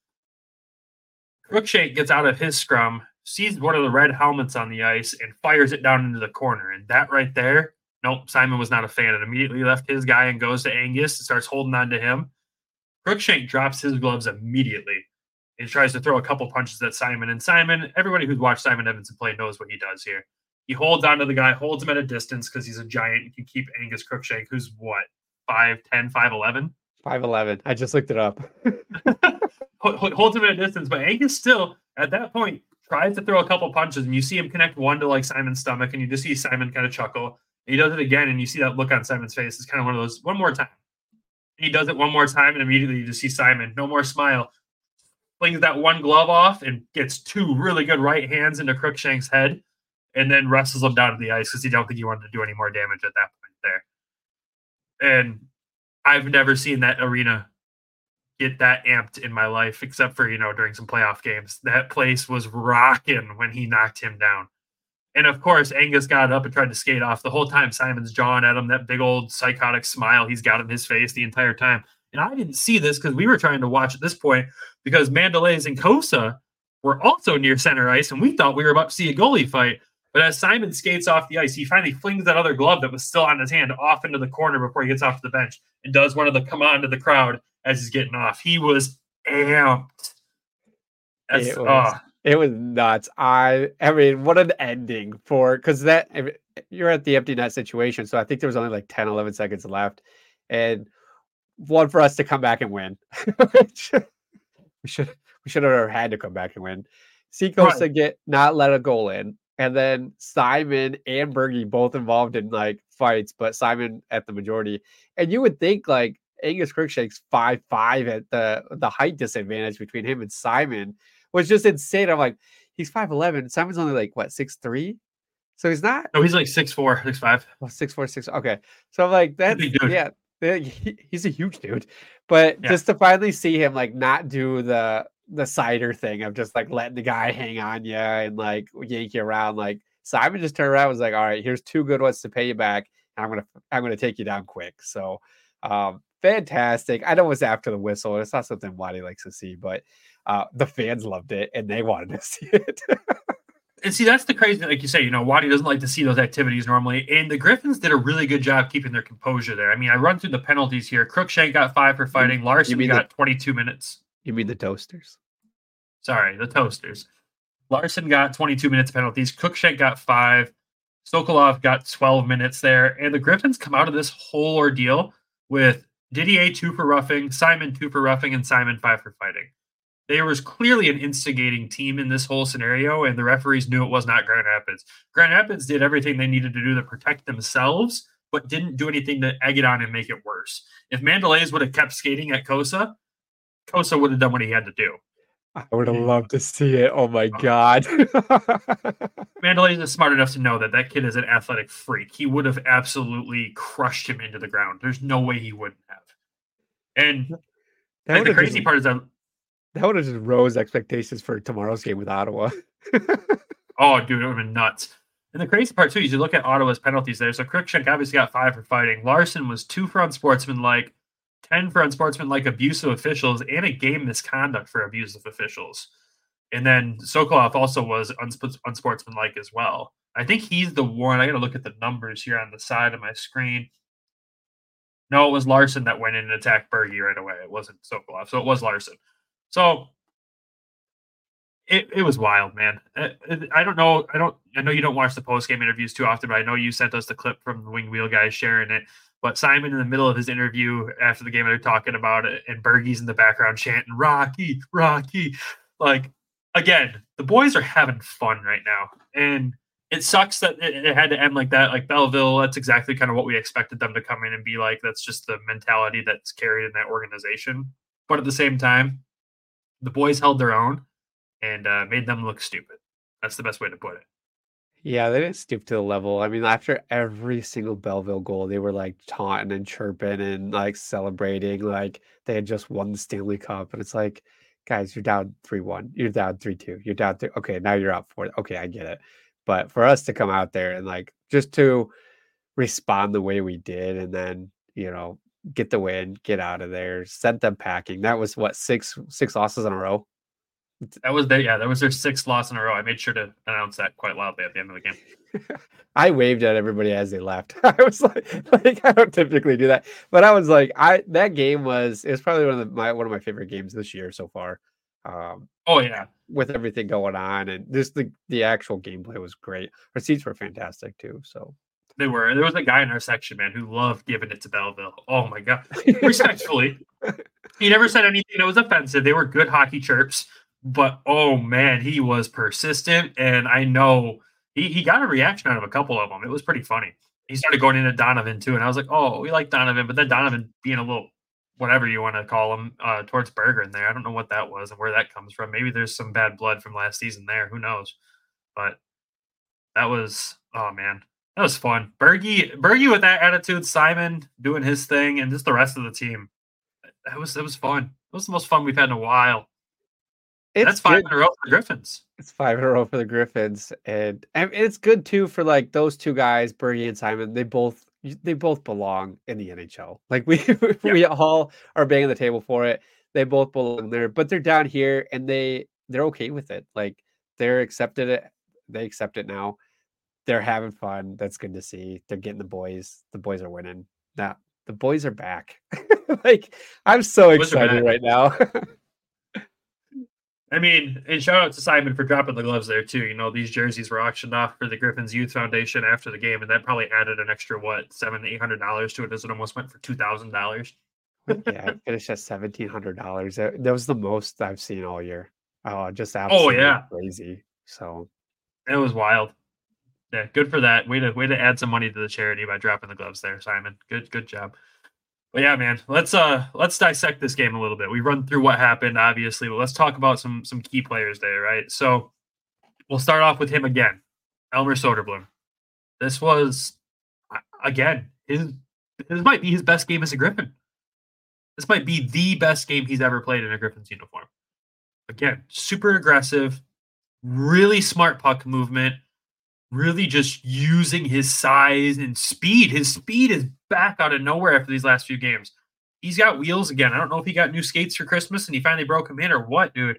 Crookshank gets out of his scrum, sees one of the red helmets on the ice, and fires it down into the corner. And that right there, nope, Simon was not a fan. And immediately left his guy and goes to Angus and starts holding on to him. Crookshank drops his gloves immediately. He tries to throw a couple punches at Simon. And Simon, everybody who's watched Simon Edvinsson play knows what he does here. He holds on to the guy, holds him at a distance because he's a giant. You can keep Angus Crookshank, who's what, 5'10", 5'11"? 5'11". I just looked it up. Holds him at a distance, but Angus still, at that point, tries to throw a couple punches, and you see him connect one to, like, Simon's stomach, and you just see Simon kind of chuckle. And he does it again, and you see that look on Simon's face. It's kind of one of those, one more time. And he does it one more time, and immediately you just see Simon, no more smile. Flings that one glove off and gets two really good right hands into Crookshank's head, and then wrestles him down to the ice because he don't think he wanted to do any more damage at that point there. And I've never seen that arena get that amped in my life, except for, you know, during some playoff games. That place was rocking when he knocked him down. And of course, Angus got up and tried to skate off. The whole time, Simon's jawing at him, that big old psychotic smile he's got on his face the entire time. And I didn't see this because we were trying to watch at this point because Mandalay's and Cossa were also near center ice, and we thought we were about to see a goalie fight. But as Simon skates off the ice, he finally flings that other glove that was still on his hand off into the corner before he gets off to the bench and does one of the come on to the crowd as he's getting off. He was amped. It was nuts. I mean, what an ending for, because that, I mean, you're at the empty net situation. So I think there was only like 10, 11 seconds left. And one for us to come back and win. We should have had to come back and win. Seacoast to get not let a goal in. And then Simon and Bergie both involved in like fights, but Simon at the majority. And you would think like Angus Crookshank's 5'5" at the height disadvantage between him and Simon was just insane. I'm like, he's 5'11". Simon's only like what, 6'3"? So he's not. No, he's like 6'4", 6'5". Oh, 6'4", 6'. Okay, so I'm like, that's yeah. He's a huge dude, but yeah, just to finally see him like not do the cider thing of just like letting the guy hang on you and like yank you around. Like Simon just turned around and was like, all right, here's two good ones to pay you back. And I'm going to take you down quick. So fantastic. I know it was after the whistle. It's not something Waddy likes to see, but the fans loved it and they wanted to see it. And see, that's the crazy, like you say, you know, Waddy doesn't like to see those activities normally. And the Griffins did a really good job keeping their composure there. I mean, I run through the penalties here. Crookshank got 5 for fighting. Larson got 22 minutes. You mean the Toasters? Sorry, the Toasters. Larson got 22 minutes of penalties. Crookshank got 5. Sokolov got 12 minutes there. And the Griffins come out of this whole ordeal with Didier 2 for roughing, Simon 2 for roughing, and Simon 5 for fighting. There was clearly an instigating team in this whole scenario, and the referees knew it was not Grand Rapids. Grand Rapids did everything they needed to do to protect themselves, but didn't do anything to egg it on and make it worse. If Mandalays would have kept skating at Cossa, Cossa would have done what he had to do. I would have loved to see it. Oh, my God. Mandalay is smart enough to know that that kid is an athletic freak. He would have absolutely crushed him into the ground. There's no way he wouldn't have. And the crazy part is that would have just rose expectations for tomorrow's game with Ottawa. Oh, dude, it would have been nuts. And the crazy part, too, is you look at Ottawa's penalties there. So Crookshank obviously got 5 for fighting. Larson was 2 for unsportsmanlike, 10 for unsportsmanlike abusive officials, and a game misconduct for abusive officials. And then Sokolov also was unsportsmanlike as well. I think he's the one. I got to look at the numbers here on the side of my screen. No, it was Larson that went in and attacked Bergie right away. It wasn't Sokolov, so it was Larson. So it was wild, man. I don't know. I know you don't watch the post-game interviews too often, but I know you sent us the clip from the Wing Wheel guys sharing it. But Simon, in the middle of his interview after the game, they're talking about it, and Bergie's in the background chanting, Rocky, Rocky. Like, again, the boys are having fun right now. And it sucks that it had to end like that. Like, Belleville, that's exactly kind of what we expected them to come in and be like. That's just the mentality that's carried in that organization. But at the same time, the boys held their own and made them look stupid. That's the best way to put it. Yeah, they didn't stoop to the level. I mean, after every single Belleville goal, they were like taunting and chirping and like celebrating like they had just won the Stanley Cup. And it's like, guys, you're down 3-1. You're down 3-2. You're down 3. Okay, now you're up 4. Okay, I get it. But for us to come out there and like just to respond the way we did and then, you know, get the win, get out of there, sent them packing. That was what, six losses in a row? That was their 6th loss in a row. I made sure to announce that quite loudly at the end of the game. I waved at everybody as they left. I was like I don't typically do that, but I was like, that game was probably one of my favorite games this year so far. Oh yeah, with everything going on and just the actual gameplay was great. Our seats were fantastic too. So they were. There was a guy in our section, man, who loved giving it to Belleville. Oh my God, respectfully, he never said anything that was offensive. They were good hockey chirps. But, oh, man, he was persistent, and I know he got a reaction out of a couple of them. It was pretty funny. He started going into Donovan, too, and I was like, oh, we like Donovan. But then Donovan being a little whatever you want to call him towards Berggren there. I don't know what that was and where that comes from. Maybe there's some bad blood from last season there. Who knows? But that was – oh, man, that was fun. Bergie with that attitude, Simon doing his thing, and just the rest of the team. That was fun. was the most fun we've had in a while. That's five in a row for the Griffins. It's five in a row for the Griffins, and it's good too for like those two guys, Bergie and Simon. They both belong in the NHL. Like we all are banging the table for it. They both belong there, but they're down here and they're okay with it. Like they accept it now. They're having fun. That's good to see. They're getting the boys. The boys are winning. Now the boys are back. Like I'm so excited right now. I mean, and shout out to Simon for dropping the gloves there, too. You know, these jerseys were auctioned off for the Griffins Youth Foundation after the game, and that probably added an extra, $700, $800 to it, as it almost went for $2,000. Yeah, I finished at $1,700. That was the most I've seen all year. Just absolutely crazy. So it was wild. Yeah, good for that. Way to add some money to the charity by dropping the gloves there, Simon. Good job. But yeah, man, let's dissect this game a little bit. We run through what happened, obviously, but let's talk about some key players there, right? So we'll start off with him again, Elmer Soderblom. This was, again, this might be his best game as a Griffin. This might be the best game he's ever played in a Griffin's uniform. Again, super aggressive, really smart puck movement, really just using his size and speed. His speed is back out of nowhere after these last few games. He's got wheels again. I don't know if he got new skates for Christmas and he finally broke them in or what, dude.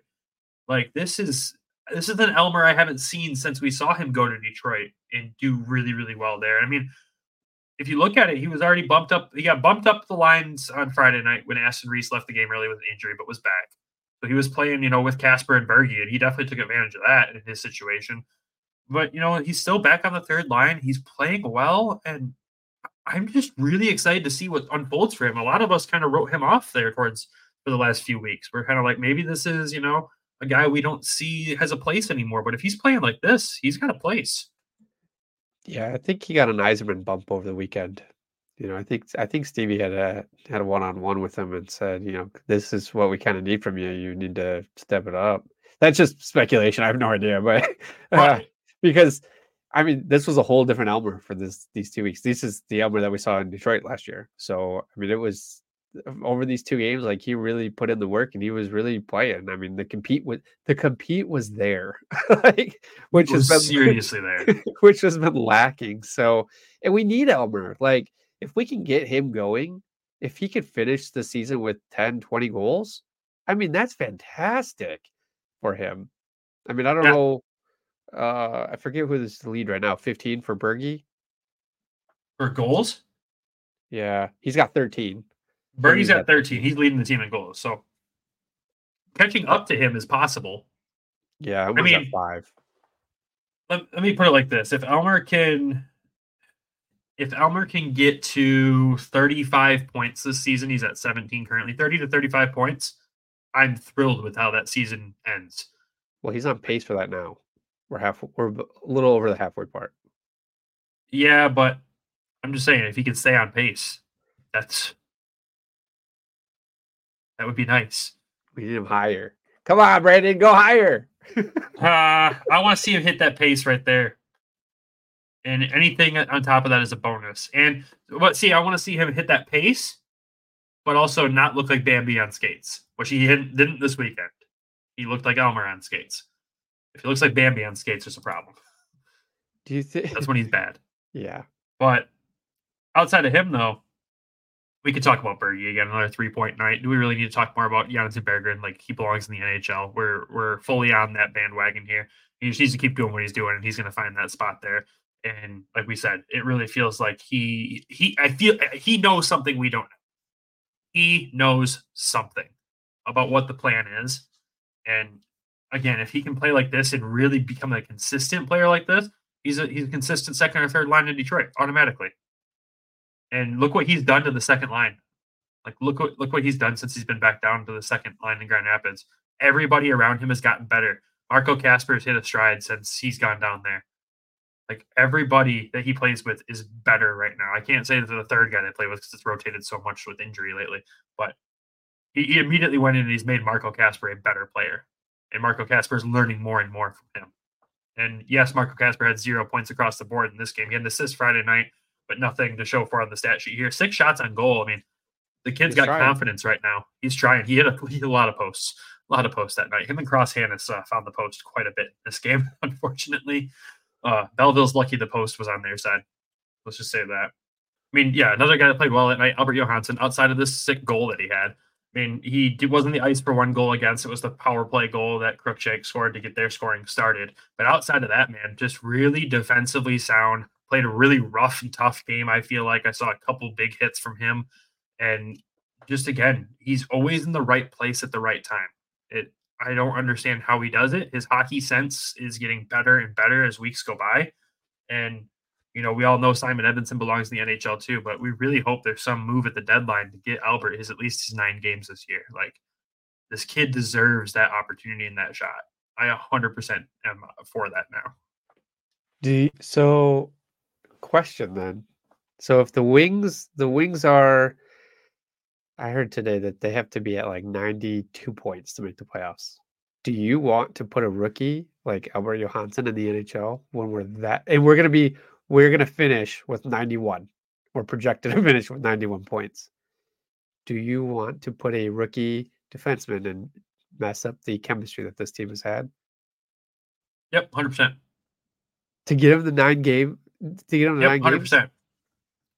Like this is an Elmer I haven't seen since we saw him go to Detroit and do really, really well there. I mean, if you look at it, he was already bumped up. He got bumped up the lines on Friday night when Aston Reese left the game early with an injury, but was back. So he was playing, with Casper and Bergie, and he definitely took advantage of that in his situation. But, he's still back on the third line. He's playing well, and I'm just really excited to see what unfolds for him. A lot of us kind of wrote him off there for the last few weeks. We're kind of like, maybe this is, a guy we don't see has a place anymore. But if he's playing like this, he's got a place. Yeah, I think he got an Yzerman bump over the weekend. I think Stevie had a one-on-one with him and said, this is what we kind of need from you. You need to step it up. That's just speculation. I have no idea, but... Because, this was a whole different Elmer for these 2 weeks. This is the Elmer that we saw in Detroit last year. So, it was over these two games, like he really put in the work and he was really playing. The compete was there, which has been seriously there, which has been lacking. So, and we need Elmer. Like if we can get him going, if he could finish the season with 10, 20 goals, that's fantastic for him. I don't know. I forget who this is the lead right now. 15 for Bergie. For goals? Yeah, he's got 13. Bergie's got 13. He's leading the team in goals. So catching up to him is possible. Yeah, at 5. Let me put it like this. If Elmer can get to 35 points this season, he's at 17 currently, 30 to 35 points, I'm thrilled with how that season ends. Well, he's on pace for that now. We're a little over the halfway part. Yeah, but I'm just saying, if he can stay on pace, that would be nice. We need him higher. Come on, Brandon, go higher. I want to see him hit that pace right there. And anything on top of that is a bonus. And I want to see him hit that pace, but also not look like Bambi on skates, which he didn't this weekend. He looked like Elmer on skates. If he looks like Bambi on skates, there's a problem. Do you think that's when he's bad? Yeah. But outside of him, though, we could talk about Bergie again. Another 3-point night. Do we really need to talk more about Jonatan Berggren? Like he belongs in the NHL. We're fully on that bandwagon here. He just needs to keep doing what he's doing, and he's going to find that spot there. And like we said, it really feels like he knows something we don't know. He knows something about what the plan is, and. Again, if he can play like this and really become a consistent player like this, he's a consistent second or third line in Detroit automatically. And look what he's done to the second line. Like look what he's done since he's been back down to the second line in Grand Rapids. Everybody around him has gotten better. Marco Casper has hit a stride since he's gone down there. Like everybody that he plays with is better right now. I can't say that the third guy they play with because it's rotated so much with injury lately. But he immediately went in and he's made Marco Casper a better player. And Marco Casper is learning more and more from him. And yes, Marco Casper had 0 points across the board in this game. He had an assist Friday night, but nothing to show for on the stat sheet here. 6 shots on goal. The kid's got confidence right now. He's trying. He hit a lot of posts. A lot of posts that night. Him and Cross Hannes found the post quite a bit this game, unfortunately. Belleville's lucky the post was on their side. Let's just say that. I mean, yeah, another guy that played well that night, Albert Johansson, outside of this sick goal that he had. I mean, he wasn't the ice for one goal against. It was the power play goal that Crookshank scored to get their scoring started. But outside of that, man, just really defensively sound, played a really rough and tough game. I feel like I saw a couple big hits from him. And just, again, he's always in the right place at the right time. I don't understand how he does it. His hockey sense is getting better and better as weeks go by. And, you know, we all know Simon Edvinsson belongs in the NHL too, but we really hope there's some move at the deadline to get Albert at least his 9 games this year. Like, this kid deserves that opportunity and that shot. I 100% am for that now. So question then. So if the Wings are, I heard today that they have to be at like 92 points to make the playoffs. Do you want to put a rookie like Albert Johansson in the NHL when we're that? And we're going to finish with 91. We're projected to finish with 91 points. Do you want to put a rookie defenseman and mess up the chemistry that this team has had? Yep, 100%. To get him the 9 game? To get him the 9 games? 100%.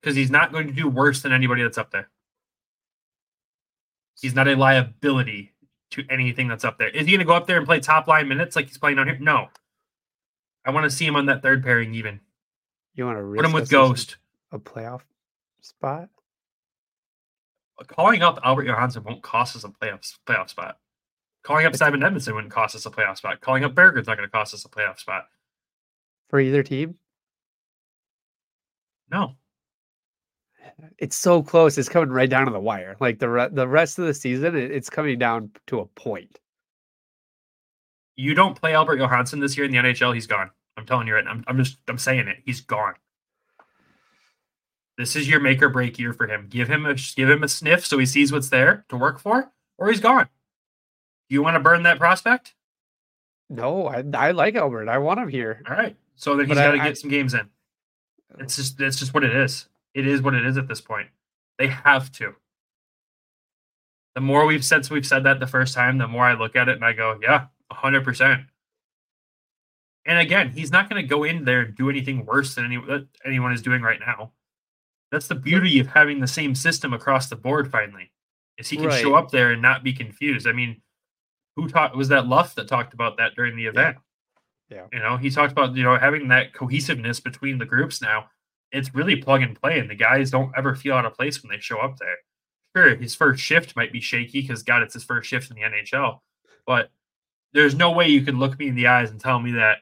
Because he's not going to do worse than anybody that's up there. He's not a liability to anything that's up there. Is he going to go up there and play top line minutes like he's playing down here? No. I want to see him on that third pairing even. You want to put him with Ghost. A playoff spot? Calling up Albert Johansson won't cost us a playoff spot. Calling up Simon Edvinsson wouldn't cost us a playoff spot. Calling up Berggren's not going to cost us a playoff spot. For either team? No. It's so close. It's coming right down to the wire. Like the rest of the season, it's coming down to a point. You don't play Albert Johansson this year in the NHL. He's gone. I'm telling you right now. I'm saying it. He's gone. This is your make or break year for him. Give him a sniff so he sees what's there to work for, or he's gone. You want to burn that prospect? No, I like Albert. I want him here. All right. So then he's got to get some games in. It's just what it is. It is what it is at this point. They have to. The more we've said that the first time, the more I look at it and I go, yeah, 100%. And again, he's not going to go in there and do anything worse than anyone is doing right now. That's the beauty of having the same system across the board finally, is he can show up there and not be confused. I mean, was that Luff that talked about that during the event? Yeah. You know, he talked about, you know, having that cohesiveness between the groups now. It's really plug and play, and the guys don't ever feel out of place when they show up there. Sure, his first shift might be shaky because, God, it's his first shift in the NHL. But there's no way you can look me in the eyes and tell me that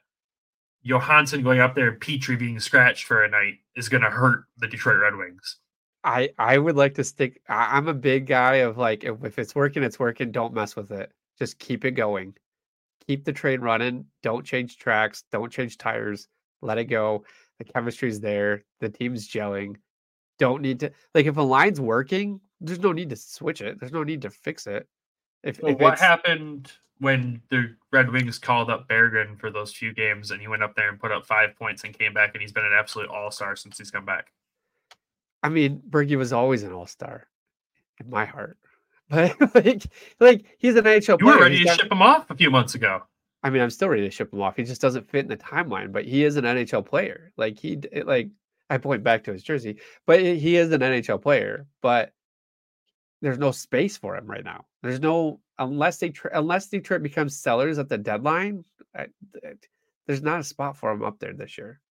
Johansson going up there and Petry being scratched for a night is going to hurt the Detroit Red Wings. I would like to stick. I'm a big guy of, like, if it's working, it's working. Don't mess with it. Just keep it going. Keep the train running. Don't change tracks. Don't change tires. Let it go. The chemistry's there. The team's gelling. Don't need to, like, if a line's working, there's no need to switch it. There's no need to fix it. If what happened when the Red Wings called up Berggren for those few games and he went up there and put up 5 points and came back, and he's been an absolute all-star since he's come back? I mean, Bergie was always an all-star in my heart. But like he's an NHL player. You were ready to ship him off a few months ago. I mean, I'm still ready to ship him off. He just doesn't fit in the timeline, but he is an NHL player. Like I point back to his jersey, but he is an NHL player, but there's no space for him right now. There's no, unless Detroit becomes sellers at the deadline, there's not a spot for him up there this year.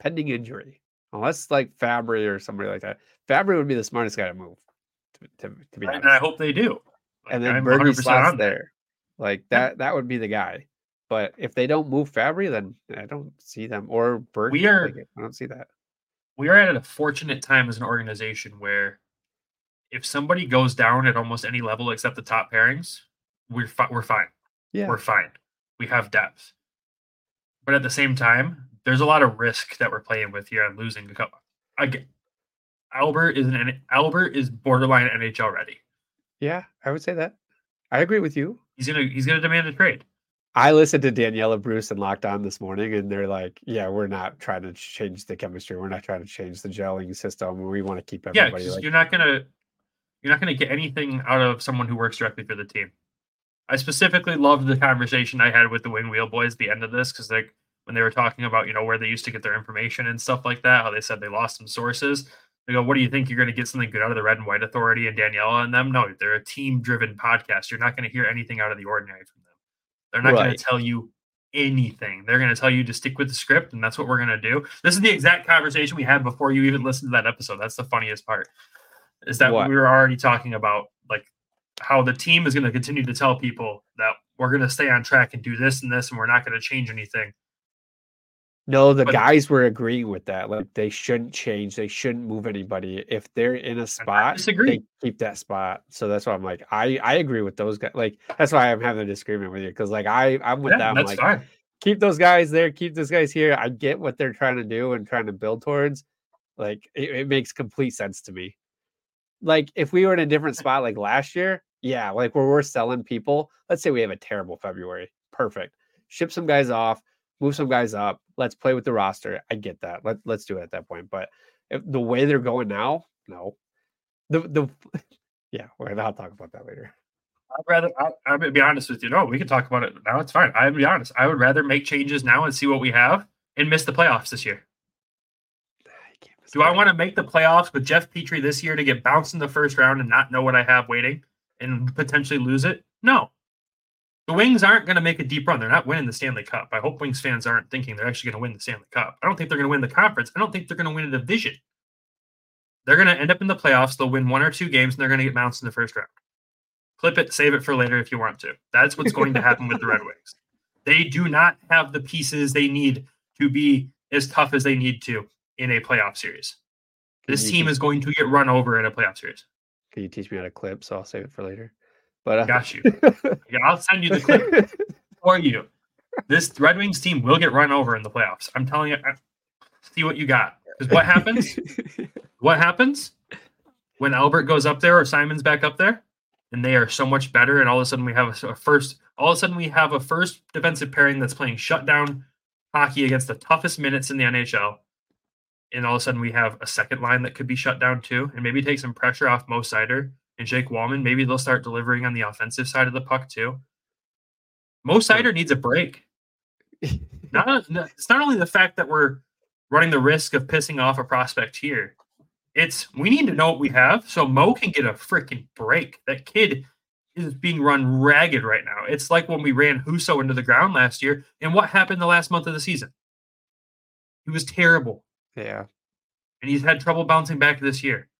Pending injury. Unless like Fabry or somebody like that. Fabry would be the smartest guy to move, to be honest. And I hope they do. Like, and then Bergie's on there. Like that would be the guy. But if they don't move Fabry, then I don't see them. Or Berg. I don't see that. We are at a fortunate time as an organization where if somebody goes down at almost any level except the top pairings, we're fine. Yeah. We're fine. We have depth. But at the same time, there's a lot of risk that we're playing with here on losing the cup. Again, Albert is borderline NHL ready. Yeah, I would say that. I agree with you. He's gonna demand a trade. I listened to Daniela Bruce and Locked On this morning, and they're like, "Yeah, we're not trying to change the chemistry. We're not trying to change the gelling system. We want to keep everybody." Yeah, like, you're not gonna You're not going to get anything out of someone who works directly for the team. I specifically loved the conversation I had with the Wing Wheel boys at the end of this, because like when they were talking about, you know, where they used to get their information and stuff like that, how they said they lost some sources. They go, what do you think? You're going to get something good out of the Red and White Authority and Daniela and them? No, they're a team-driven podcast. You're not going to hear anything out of the ordinary from them. They're not going to tell you anything. They're going to tell you to stick with the script, and that's what we're going to do. This is the exact conversation we had before you even listened to that episode. That's the funniest part, is that we were already talking about like how the team is going to continue to tell people that we're going to stay on track and do this and this, and we're not going to change anything. No, the guys were agreeing with that. Like, they shouldn't change. They shouldn't move anybody. If they're in a spot, they keep that spot. So that's why I'm like, I agree with those guys. Like, that's why I'm having a disagreement with you. Because like I'm with them. That's like, fine. Keep those guys there. Keep those guys here. I get what they're trying to do and trying to build towards. Like, it makes complete sense to me. Like, if we were in a different spot like last year, yeah, like where we're selling people, let's say we have a terrible February. Perfect. Ship some guys off. Move some guys up. Let's play with the roster. I get that. Let's do it at that point. But if the way they're going now, no. We're gonna have to talk about that later. I'm gonna be honest with you. No, we can talk about it now. It's fine. I'd be honest. I would rather make changes now and see what we have and miss the playoffs this year. Do I want to make the playoffs with Jeff Petry this year to get bounced in the first round and not know what I have waiting and potentially lose it? No. The Wings aren't going to make a deep run. They're not winning the Stanley Cup. I hope Wings fans aren't thinking they're actually going to win the Stanley Cup. I don't think they're going to win the conference. I don't think they're going to win a division. They're going to end up in the playoffs. They'll win one or two games, and they're going to get bounced in the first round. Clip it, save it for later if you want to. That's what's going to happen with the Red Wings. They do not have the pieces they need to be as tough as they need to in a playoff series. This team is going to get run over in a playoff series. Can you teach me how to clip, so I'll save it for later? But got you. Yeah, I'll send you the clip for you. This Red Wings team will get run over in the playoffs. I'm telling you, see what you got. Because what happens? What happens when Albert goes up there or Simon's back up there, and they are so much better? And all of a sudden we have a first defensive pairing that's playing shutdown hockey against the toughest minutes in the NHL. And all of a sudden we have a second line that could be shut down too, and maybe take some pressure off Moe Seider and Jake Wallman. Maybe they'll start delivering on the offensive side of the puck too. Moe Seider needs a break. It's not only the fact that we're running the risk of pissing off a prospect here. It's we need to know what we have so Moe can get a freaking break. That kid is being run ragged right now. It's like when we ran Husso into the ground last year, and what happened the last month of the season? He was terrible. Yeah. And he's had trouble bouncing back this year.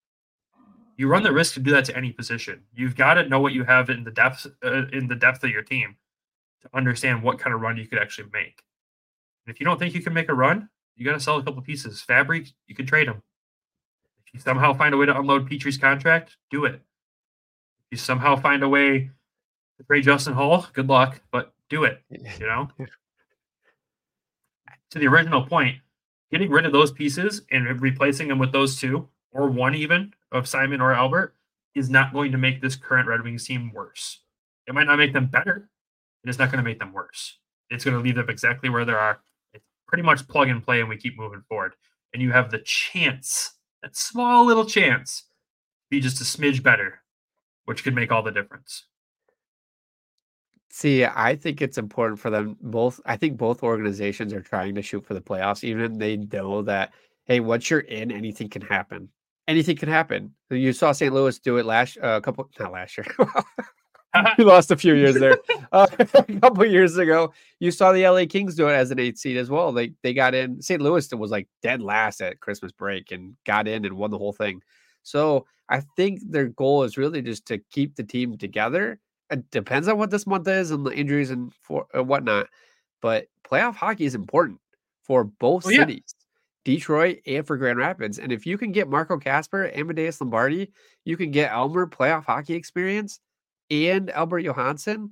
You run the risk to do that to any position. You've got to know what you have in the depth of your team to understand what kind of run you could actually make. And if you don't think you can make a run, you got to sell a couple pieces. Fabric, you can trade them. If you somehow find a way to unload Petry's contract, do it. If you somehow find a way to trade Justin Hall, good luck, but do it. You know. To the original point, getting rid of those pieces and replacing them with those two, or one even, of Simon or Albert, is not going to make this current Red Wings team worse. It might not make them better, and it's not going to make them worse. It's going to leave them exactly where they are. It's pretty much plug and play, and we keep moving forward. And you have the chance, that small little chance, be just a smidge better, which could make all the difference. See, I think it's important for them both. I think both organizations are trying to shoot for the playoffs, even if they know that, hey, once you're in, anything can happen. Anything can happen. You saw St. Louis do it not last year. We lost a few years there. A couple years ago, you saw the LA Kings do it as an 8th seed as well. They got in. St. Louis was like dead last at Christmas break and got in and won the whole thing. So I think their goal is really just to keep the team together. It depends on what this month is and the injuries and whatnot. But playoff hockey is important for both cities. Yeah. Detroit and for Grand Rapids. And if you can get Marco Casper, Amadeus Lombardi, you can get Elmer playoff hockey experience and Albert Johansson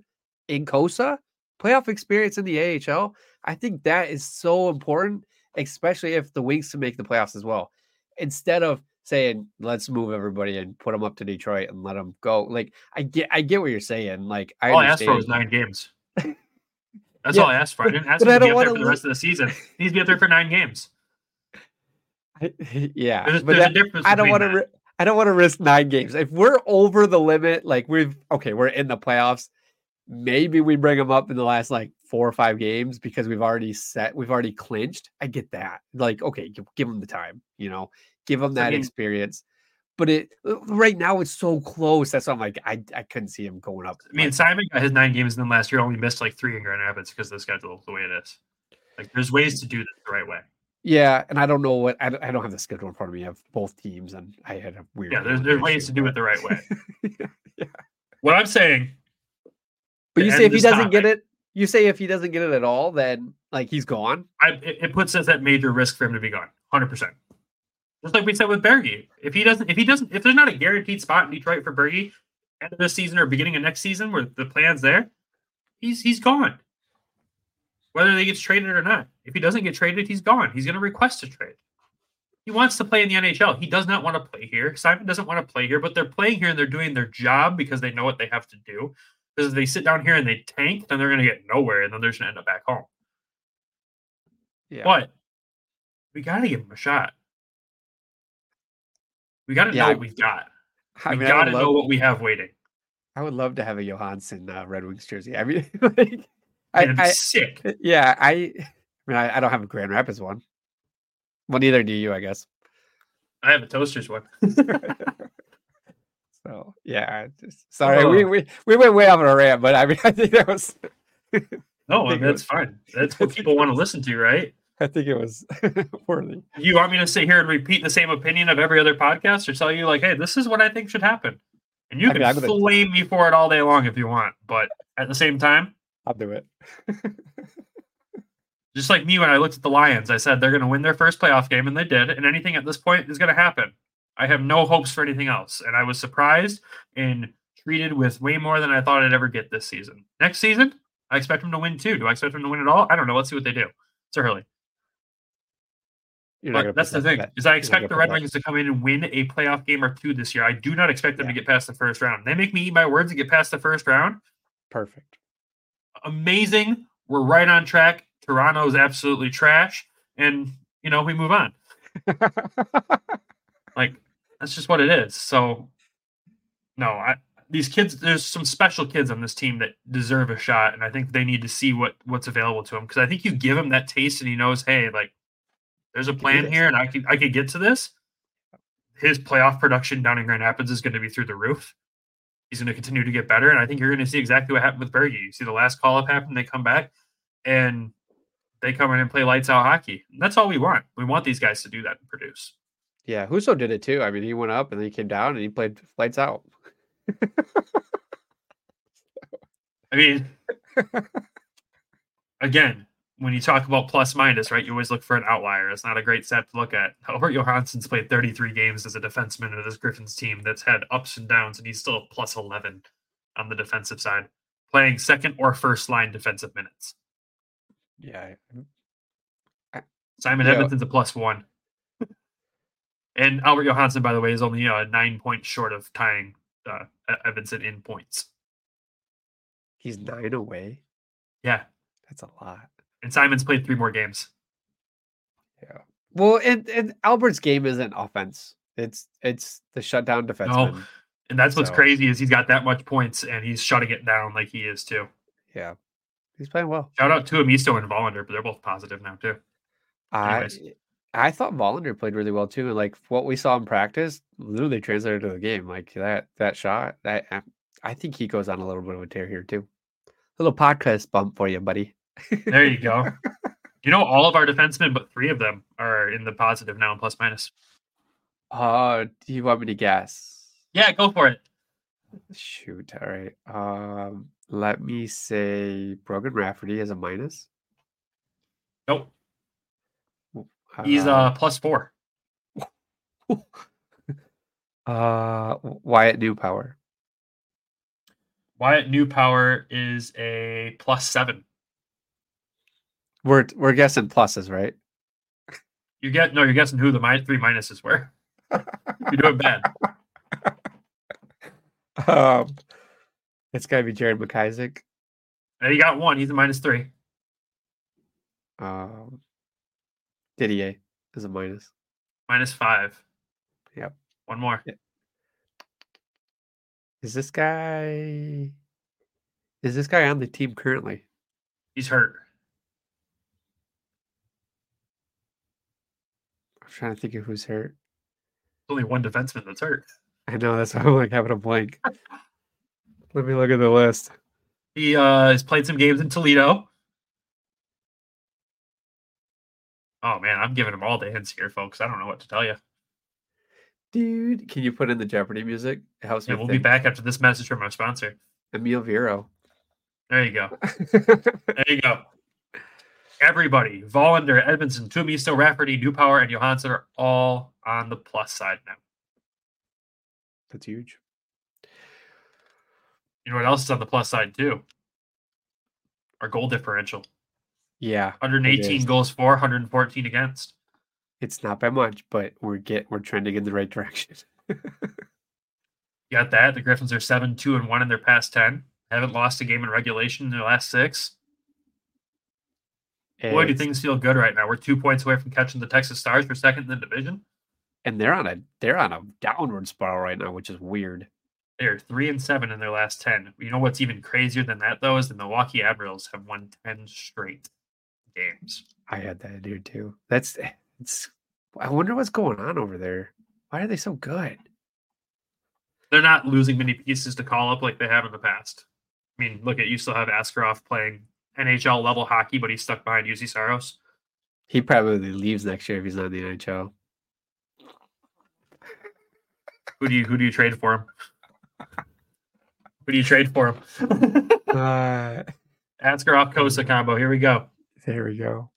and Cossa playoff experience in the AHL. I think that is so important, especially if the Wings can make the playoffs as well. Instead of saying, let's move everybody and put them up to Detroit and let them go. Like, I get what you're saying. Like, all I asked for was 9 games. That's all I asked for. I didn't ask him to be up there for the rest of the season. He needs to be up there for 9 games. Yeah, there's a difference. I don't want to. I don't want to risk 9 games. If we're over the limit, like we're in the playoffs. Maybe we bring them up in the last 4 or 5 games because we've already clinched. I get that. Like, okay, give them the time, give them that experience. But right now it's so close. That's why I'm I couldn't see him going up. I mean, Simon got his 9 games in the last year, only missed 3 in Grand Rapids because of the schedule the way it is. There's ways to do this the right way. Yeah, and I don't know what I don't have the schedule in front of me. I have both teams, and I had a weird. Yeah, there's ways to do it the right way. Yeah. What I'm saying. But you say if he doesn't get it, at all, then he's gone. It puts us at major risk for him to be gone, 100%. Just like we said with Berge, if there's not a guaranteed spot in Detroit for Berge, end of this season or beginning of next season, where the plan's there, he's gone. Whether he gets traded or not. If he doesn't get traded, he's gone. He's going to request a trade. He wants to play in the NHL. He does not want to play here. Simon doesn't want to play here, but they're playing here and they're doing their job because they know what they have to do. Because if they sit down here and they tank, then they're going to get nowhere, and then they're just going to end up back home. Yeah. But we got to give him a shot. We got to know what we've got. We got to know what we have waiting. I would love to have a Johansson Red Wings jersey. I mean, sick. Yeah, I don't have a Grand Rapids one. Well, neither do you, I guess. I have a Toasters one. So yeah, sorry, we went way off on a rant, but I mean, I think that was. That's fine. That's what people want to listen to, right? I think it was worthy. You want me to sit here and repeat the same opinion of every other podcast, or tell you hey, this is what I think should happen, and you can flame me for it all day long if you want, but at the same time. I'll do it. Just like me when I looked at the Lions, I said they're going to win their first playoff game, and they did. And anything at this point is going to happen. I have no hopes for anything else. And I was surprised and treated with way more than I thought I'd ever get this season. Next season, I expect them to win too. Do I expect them to win at all? I don't know. Let's see what they do. It's early. But that's the thing, is I expect the Red Wings to come in and win a playoff game or two this year. I do not expect them to get past the first round. They make me eat my words and get past the first round. Perfect. Amazing. We're right on track. Toronto's absolutely trash. And, we move on. That's just what it is. So, no, these kids, there's some special kids on this team that deserve a shot. And I think they need to see what's available to them. Because I think you give him that taste and he knows, hey, there's a plan here and I could get to this. His playoff production down in Grand Rapids is going to be through the roof. He's going to continue to get better, and I think you're going to see exactly what happened with Berge. You see the last call-up happen, they come back, and they come in and play lights-out hockey. And that's all we want. We want these guys to do that and produce. Yeah, Husso did it too. I mean, he went up, and then he came down, and he played lights-out. I mean, again, when you talk about plus-minus, right, you always look for an outlier. It's not a great stat to look at. Albert Johansson's played 33 games as a defenseman of this Griffins team that's had ups and downs, and he's still plus 11 on the defensive side, playing second or first-line defensive minutes. Yeah. Simon Edvinson's a plus 1. And Albert Johansson, by the way, is only 9 points short of tying Edvinsson in points. He's 9 away? Yeah. That's a lot. And Simon's played 3 more games. Yeah. Well, and Albert's game isn't offense. It's the shutdown defense. No. And that's what's crazy is he's got that much points and he's shutting it down like he is too. Yeah. He's playing well. Shout out to Amisto and Volander, but they're both positive now too. I thought Volander played really well too. And what we saw in practice literally translated to the game. That shot, that I think he goes on a little bit of a tear here too. A little podcast bump for you, buddy. There you go. All of our defensemen, but 3 of them are in the positive now, plus minus. Do you want me to guess? Yeah, go for it. Shoot. All right. Let me say Brogan Rafferty is a minus. Nope. He's plus 4. Wyatt Newpower is a plus 7. We're guessing pluses, right? You're guessing who the 3 minuses were. You're doing bad. It's gotta be Jared McIsaac. He got 1. He's a minus 3. Didier is a minus. Minus 5. Yep. 1 more. Is this guy on the team currently? He's hurt. I'm trying to think of who's hurt. There's only one defenseman that's hurt. I know, that's why I'm like having a blank. Let me look at the list. He has played some games in Toledo. Oh, man, I'm giving him all the hints here, folks. I don't know what to tell you. Dude, can you put in the Jeopardy music? It helps me we'll be back after this message from our sponsor. Emil Vero. There you go. There you go. Everybody, Volander, Edvinsson, Tuomisto, Rafferty, Newpower, and Johansson are all on the plus side now. That's huge. You know what else is on the plus side, too? Our goal differential. Yeah. 118 goals for, 114 against. It's not by much, but we're trending in the right direction. Got that. The Griffins are 7-2-1 in their past 10. Haven't lost a game in regulation in their last 6. And boy, do things feel good right now. We're 2 points away from catching the Texas Stars for second in the division. And they're on a downward spiral right now, which is weird. They're 3-7 in their last 10. You know what's even crazier than that, though, is the Milwaukee Admirals have won 10 straight games. I had that idea, too. I wonder what's going on over there. Why are they so good? They're not losing many pieces to call up like they have in the past. I mean, look at, you still have Askarov playing NHL level hockey, but he's stuck behind UC Saros. He probably leaves next year if he's not in the NHL. Who do you trade for him? Who do you trade for him? Askarov Cossa combo. Here we go. There we go.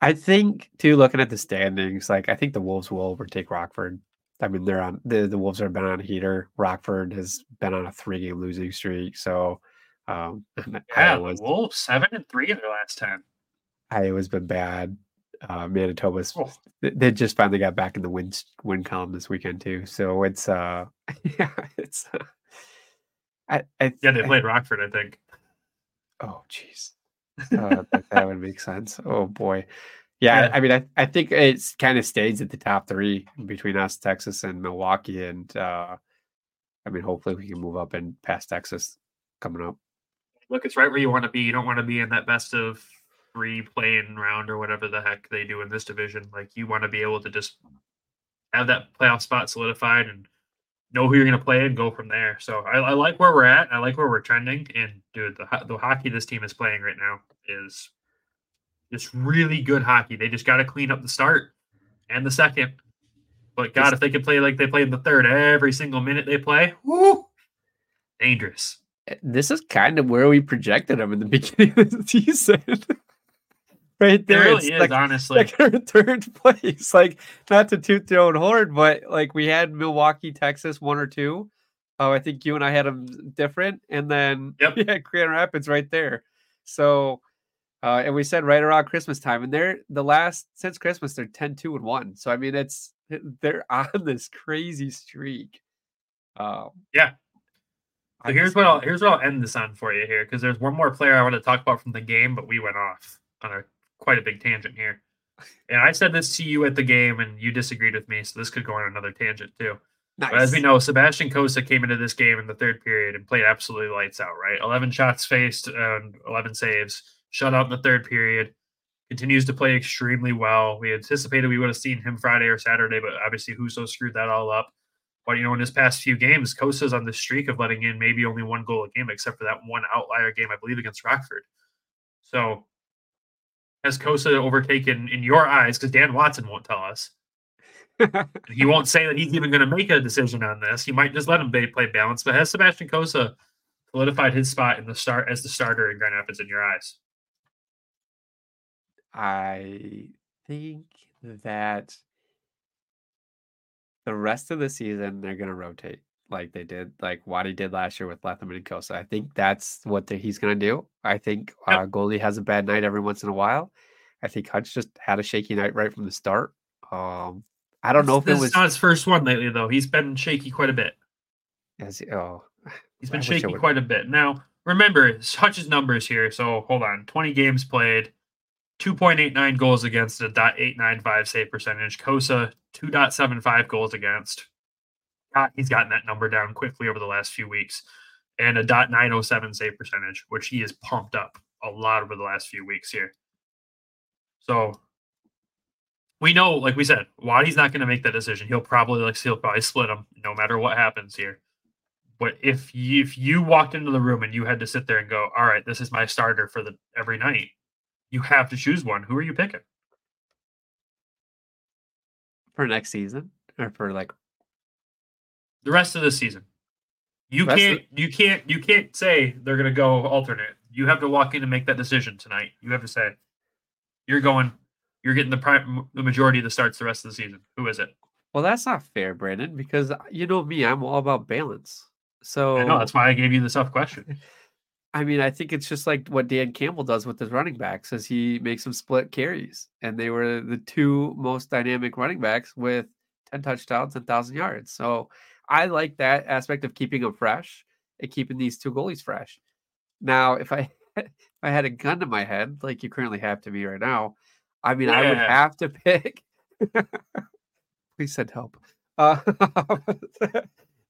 I think, too, looking at the standings, like, I think the Wolves will overtake Rockford. I mean, they're on the Wolves have been on a heater. Rockford has been on a 3-game losing streak. So, the Wolves 7-3 in their last 10. Iowa's been bad. Manitoba's they just finally got back in the win column this weekend too. So it's they played Rockford, I think. Oh, jeez. That would make sense. Oh boy. Yeah. I mean, I think it's kind of stays at the top 3 between us, Texas and Milwaukee. And I mean, hopefully we can move up and past Texas coming up. Look, it's right where you want to be. You don't want to be in that best of 3 play-in round or whatever the heck they do in this division. Like, you want to be able to just have that playoff spot solidified and know who you're going to play and go from there. So I like where we're at. I like where we're trending. And dude, the hockey this team is playing right now is just really good hockey. They just got to clean up the start and the second. But God, if they could play like they play in the third every single minute they play, woo, dangerous. This is kind of where we projected them in the beginning of the season. Right there, it really is, like, honestly. Like our 3rd place, like, not to toot their own horn, but like we had Milwaukee, Texas, 1 or 2. Oh, I think you and I had them different, and then Grand Rapids right there. So, and we said right around Christmas time, and they're since Christmas they're 10-2-1. So I mean, they're on this crazy streak. Yeah. So here's what I'll end this on for you here, because there's one more player I want to talk about from the game, but we went off on quite a big tangent here. And I said this to you at the game, and you disagreed with me, so this could go on another tangent too. Nice. But as we know, Sebastian Cossa came into this game in the 3rd period and played absolutely lights out, right? 11 shots faced and 11 saves. Shut out in the 3rd period. Continues to play extremely well. We anticipated we would have seen him Friday or Saturday, but obviously Husso screwed that all up. But, you know, in his past few games, Cossa's on the streak of letting in maybe only 1 goal a game, except for that one outlier game, I believe, against Rockford. So, has Cossa overtaken, in your eyes, because Dan Watson won't tell us. He won't say that he's even going to make a decision on this. He might just let him play balance. But has Sebastian Cossa solidified his spot in the start as the starter in Grand Rapids in your eyes? I think that the rest of the season, they're going to rotate like they did, like Waddy did last year with Latham and Cossa. I think that's what he's going to do. I think goalie has a bad night every once in a while. I think Hutch just had a shaky night right from the start. I don't know if it was not his first one lately, though. He's been shaky quite a bit. He's been shaky quite a bit. Now, remember, Hutch's numbers here. So hold on. 20 games played. 2.89 goals against, a .895 save percentage. Cossa, 2.75 goals against, he's gotten that number down quickly over the last few weeks, and a .907 save percentage, which he has pumped up a lot over the last few weeks here. So we know, like we said, Waddy's not going to make that decision. He'll probably split him no matter what happens here. But if you walked into the room and you had to sit there and go, all right, this is my starter for every night, you have to choose one. Who are you picking? For next season? Or for the rest of the season. You can't say they're gonna go alternate. You have to walk in and make that decision tonight. You have to say, you're getting the majority of the starts the rest of the season. Who is it? Well, that's not fair, Brandon, because you know me, I'm all about balance. So I know, that's why I gave you the tough question. I mean, I think it's just like what Dan Campbell does with his running backs, is he makes them split carries, and they were the two most dynamic running backs with 10 touchdowns and 1,000 yards. So I like that aspect of keeping them fresh and keeping these two goalies fresh. Now, if I had a gun to my head, like you currently have to be right now, I mean, yeah. I would have to pick. Please send help.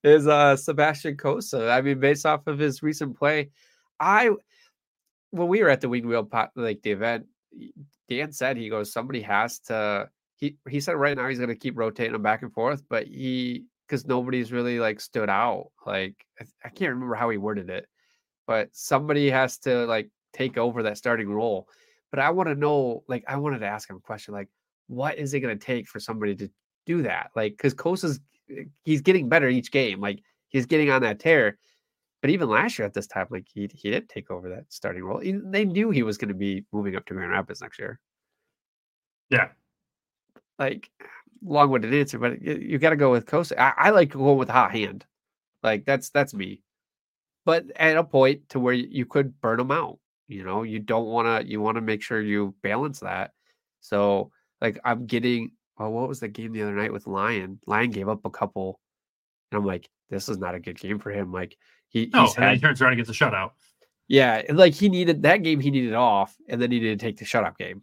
Is Sebastian Cossa. I mean, based off of his recent play, when we were at the Wing Wheel the event, Dan said, he goes, somebody has to. He said right now he's going to keep rotating them back and forth, but because nobody's really stood out. I can't remember how he worded it, but somebody has to take over that starting role. But I want to know, I wanted to ask him a question, what is it going to take for somebody to do that? Because Cosa's, he's getting better each game. He's getting on that tear. But even last year at this time, he didn't take over that starting role. They knew he was going to be moving up to Grand Rapids next year. Yeah. Long-winded answer, but you got to go with Cossa. I like going with a hot hand. That's me. But at a point to where you could burn them out. You don't want to, you want to make sure you balance that. So I'm getting, what was the game the other night with Lyon? Lyon gave up a couple, and I'm this is not a good game for him. He turns around and gets a shutout. Yeah. And he needed off, and then he didn't take the shutout game.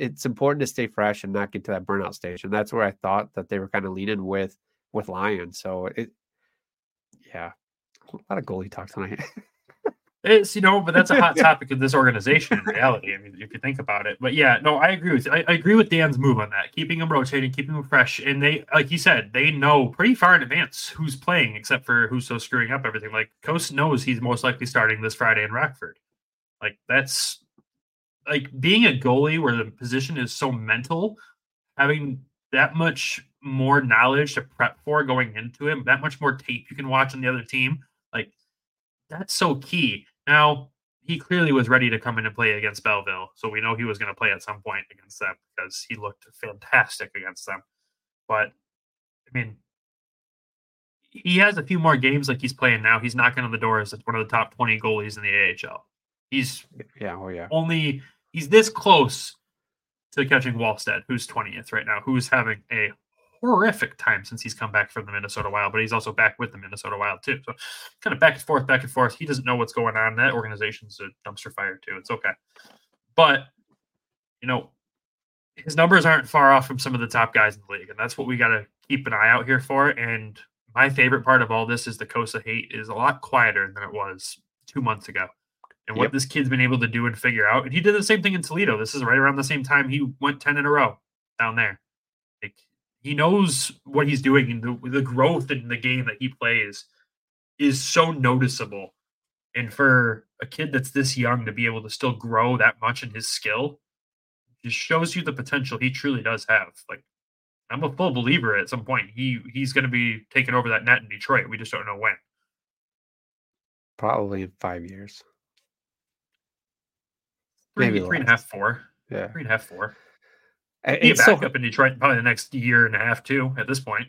It's important to stay fresh and not get to that burnout stage. And that's where I thought that they were kind of leaning with Lyon. So a lot of goalie talk tonight. It's, but that's a hot topic in this organization in reality. I mean, if you think about it, but yeah, no, I agree with you. I agree with Dan's move on that. Keeping them rotating, keeping them fresh. And they, like you said, they know pretty far in advance who's playing, except for who's so screwing up everything. Coast knows he's most likely starting this Friday in Rockford. That's being a goalie where the position is so mental, having that much more knowledge to prep for going into it, that much more tape you can watch on the other team. That's so key. Now, he clearly was ready to come in and play against Belleville, so we know he was going to play at some point against them because he looked fantastic against them. But, I mean, he has a few more games he's playing now. He's knocking on the door as one of the top 20 goalies in the AHL. He's this close to catching Wallstead, who's 20th right now, who's having a horrific time since he's come back from the Minnesota Wild, but he's also back with the Minnesota Wild too. So kind of back and forth. He doesn't know what's going on. That organization's a dumpster fire too. It's okay. But, his numbers aren't far off from some of the top guys in the league, and that's what we got to keep an eye out here for. And my favorite part of all this is the Cossa hate is a lot quieter than it was 2 months ago. And what this kid's been able to do and figure out. And he did the same thing in Toledo. This is right around the same time he went 10 in a row down there. He knows what he's doing, and the growth in the game that he plays is so noticeable. And for a kid that's this young to be able to still grow that much in his skill, just shows you the potential he truly does have. I'm a full believer at some point. He's going to be taking over that net in Detroit. We just don't know when. Probably in 5 years. Maybe three and a half, 4. Yeah. 3.5, 4. He'll be back up in Detroit in probably the next year and a half too. At this point,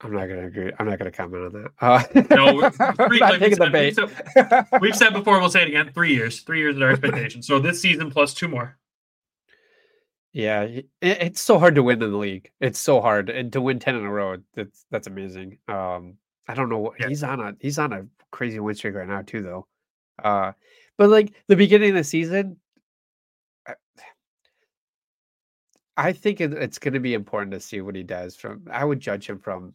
I'm not going to agree. I'm not going to comment on that. No, we've said before. We'll say it again. 3 years. 3 years is our expectation. So this season plus 2 more. Yeah, it's so hard to win in the league. It's so hard, and to win 10 in a row, that's amazing. I don't know. He's on a crazy win streak right now too, though. But the beginning of the season. I think it's going to be important to see what he does from, I would judge him from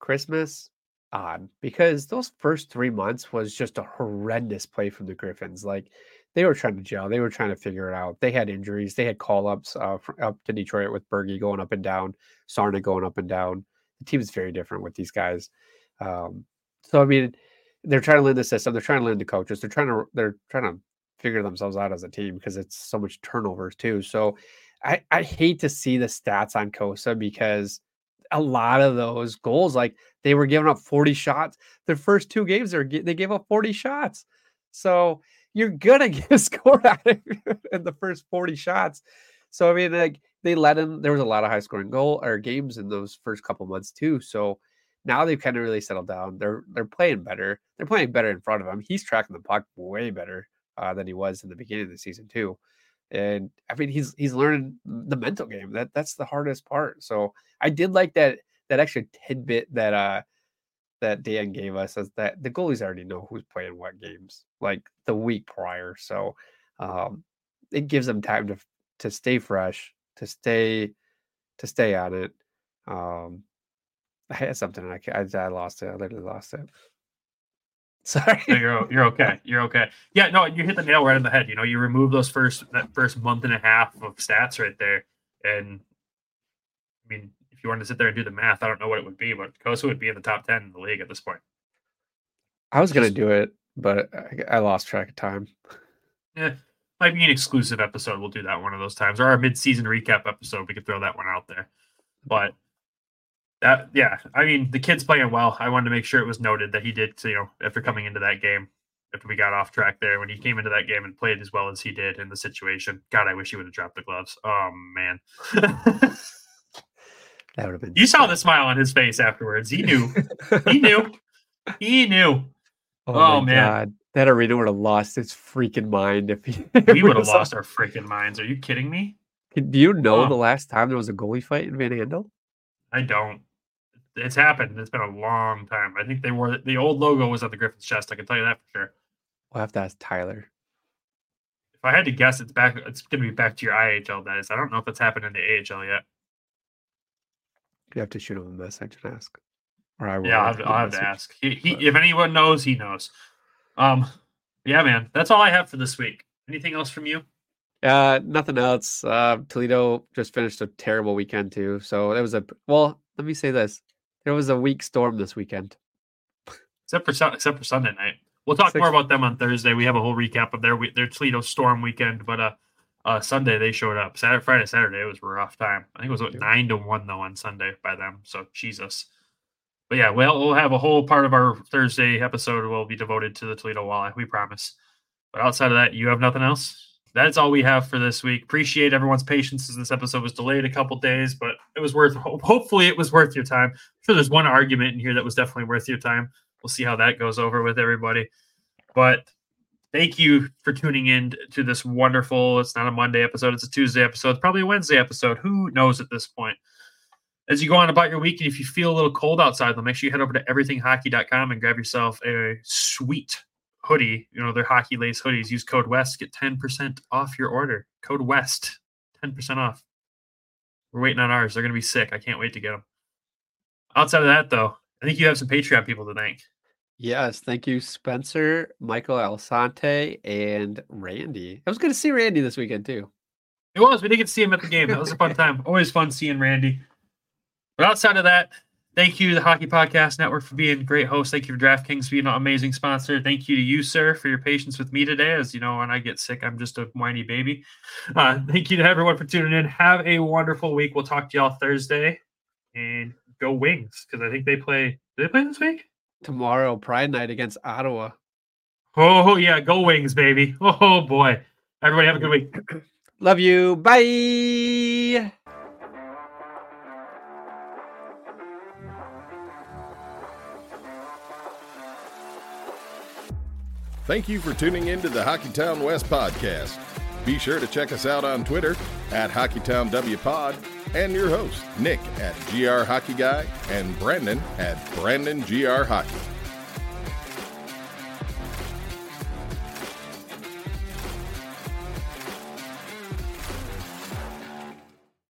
Christmas on, because those first 3 months was just a horrendous play from the Griffins. Like, they were trying to gel. They were trying to figure it out. They had injuries. They had call-ups up to Detroit with Berge going up and down, Sarna going up and down. The team is very different with these guys. So, I mean, they're trying to learn the system. They're trying to learn the coaches. They're trying to figure themselves out as a team, because it's so much turnovers too. So I hate to see the stats on Cossa, because a lot of those goals, like, they were giving up 40 shots. Their first two games, they gave up 40 shots. So you're going to get a score out of it in the first 40 shots. So, I mean, like, they let him, there was a lot of high scoring goal or games in those first couple months too. So now they've kind of really settled down. They're playing better. They're playing better in front of him. He's tracking the puck way better than he was in the beginning of the season too. And I mean, he's learning the mental game. That's the hardest part. So I did like that extra tidbit that Dan gave us, is that the goalies already know who's playing what games, like, the week prior. So it gives them time to stay fresh, to stay on it. I had something, I lost it. I literally lost it. Sorry. No, you're okay. You're okay. Yeah, no, you hit the nail right on the head. You know, you remove those that first month and a half of stats right there. And I mean, if you wanted to sit there and do the math, I don't know what it would be, but Cossa would be in the top 10 in the league at this point. I was going to do it, but I lost track of time. Yeah. Might be an exclusive episode. We'll do that one of those times, or our mid-season recap episode. We could throw that one out there, but I mean, the kid's playing well. I wanted to make sure it was noted that he did, you know, after coming into that game, after we got off track there, when he came into that game and played as well as he did in the situation. God, I wish he would have dropped the gloves. Oh man. That would have been, you saw the smile on his face afterwards. He knew, he knew. Oh man. God. That arena would have lost its freaking mind if we would have lost our freaking minds. Are you kidding me? Do you know the last time there was a goalie fight in Van Andel? I don't. It's happened. It's been a long time. I think they wore the old logo was on the Griffin's chest. I can tell you that for sure. We'll have to ask Tyler. If I had to guess, it's back. It's going to be back to your IHL days. I don't know if it's happened in the AHL yet. You have to shoot him a message and ask. Or I will. Yeah, I'll have to ask. If anyone knows, he knows. Yeah, man, that's all I have for this week. Anything else from you? Nothing else. Toledo just finished a terrible weekend too. So there was let me say this. There was a weak storm this weekend. Except for Sunday night. We'll talk more about them on Thursday. We have a whole recap of their Toledo storm weekend, but, Sunday they showed up. Friday, Saturday, it was a rough time. I think it was 9-1 though on Sunday by them. So Jesus. But yeah, we'll have a whole part of our Thursday episode will be devoted to the Toledo Walleye, we promise. But outside of that, you have nothing else? That's all we have for this week. Appreciate everyone's patience as this episode was delayed a couple days, but it was worth. Hopefully it was worth your time. I'm sure there's one argument in here that was definitely worth your time. We'll see how that goes over with everybody. But thank you for tuning in to this wonderful, it's not a Monday episode, it's a Tuesday episode, it's probably a Wednesday episode. Who knows at this point? As you go on about your week, and if you feel a little cold outside, then make sure you head over to everythinghockey.com and grab yourself a sweet hoodie. You know, they're hockey lace hoodies. Use code WEST. Get 10% off your order. Code WEST. 10% off. We're waiting on ours. They're going to be sick. I can't wait to get them. Outside of that, though, I think you have some Patreon people to thank. Yes. Thank you, Spencer, Michael Alsante, and Randy. I was good to see Randy this weekend, too. It was. We did get to see him at the game. That was a fun time. Always fun seeing Randy. But outside of that, thank you to the Hockey Podcast Network for being a great host. Thank you for DraftKings for being an amazing sponsor. Thank you to you, sir, for your patience with me today. As you know, when I get sick, I'm just a whiny baby. Thank you to everyone for tuning in. Have a wonderful week. We'll talk to y'all Thursday. And go Wings, because I think they play. Do they play this week? Tomorrow, Pride Night against Ottawa. Oh, yeah. Go Wings, baby. Oh, boy. Everybody have a good week. Love you. Bye. Thank you for tuning in to the Hockeytown West podcast. Be sure to check us out on Twitter @HockeytownWPod and your hosts, Nick @GRHockeyGuy and Brandon @BrandonGRHockey.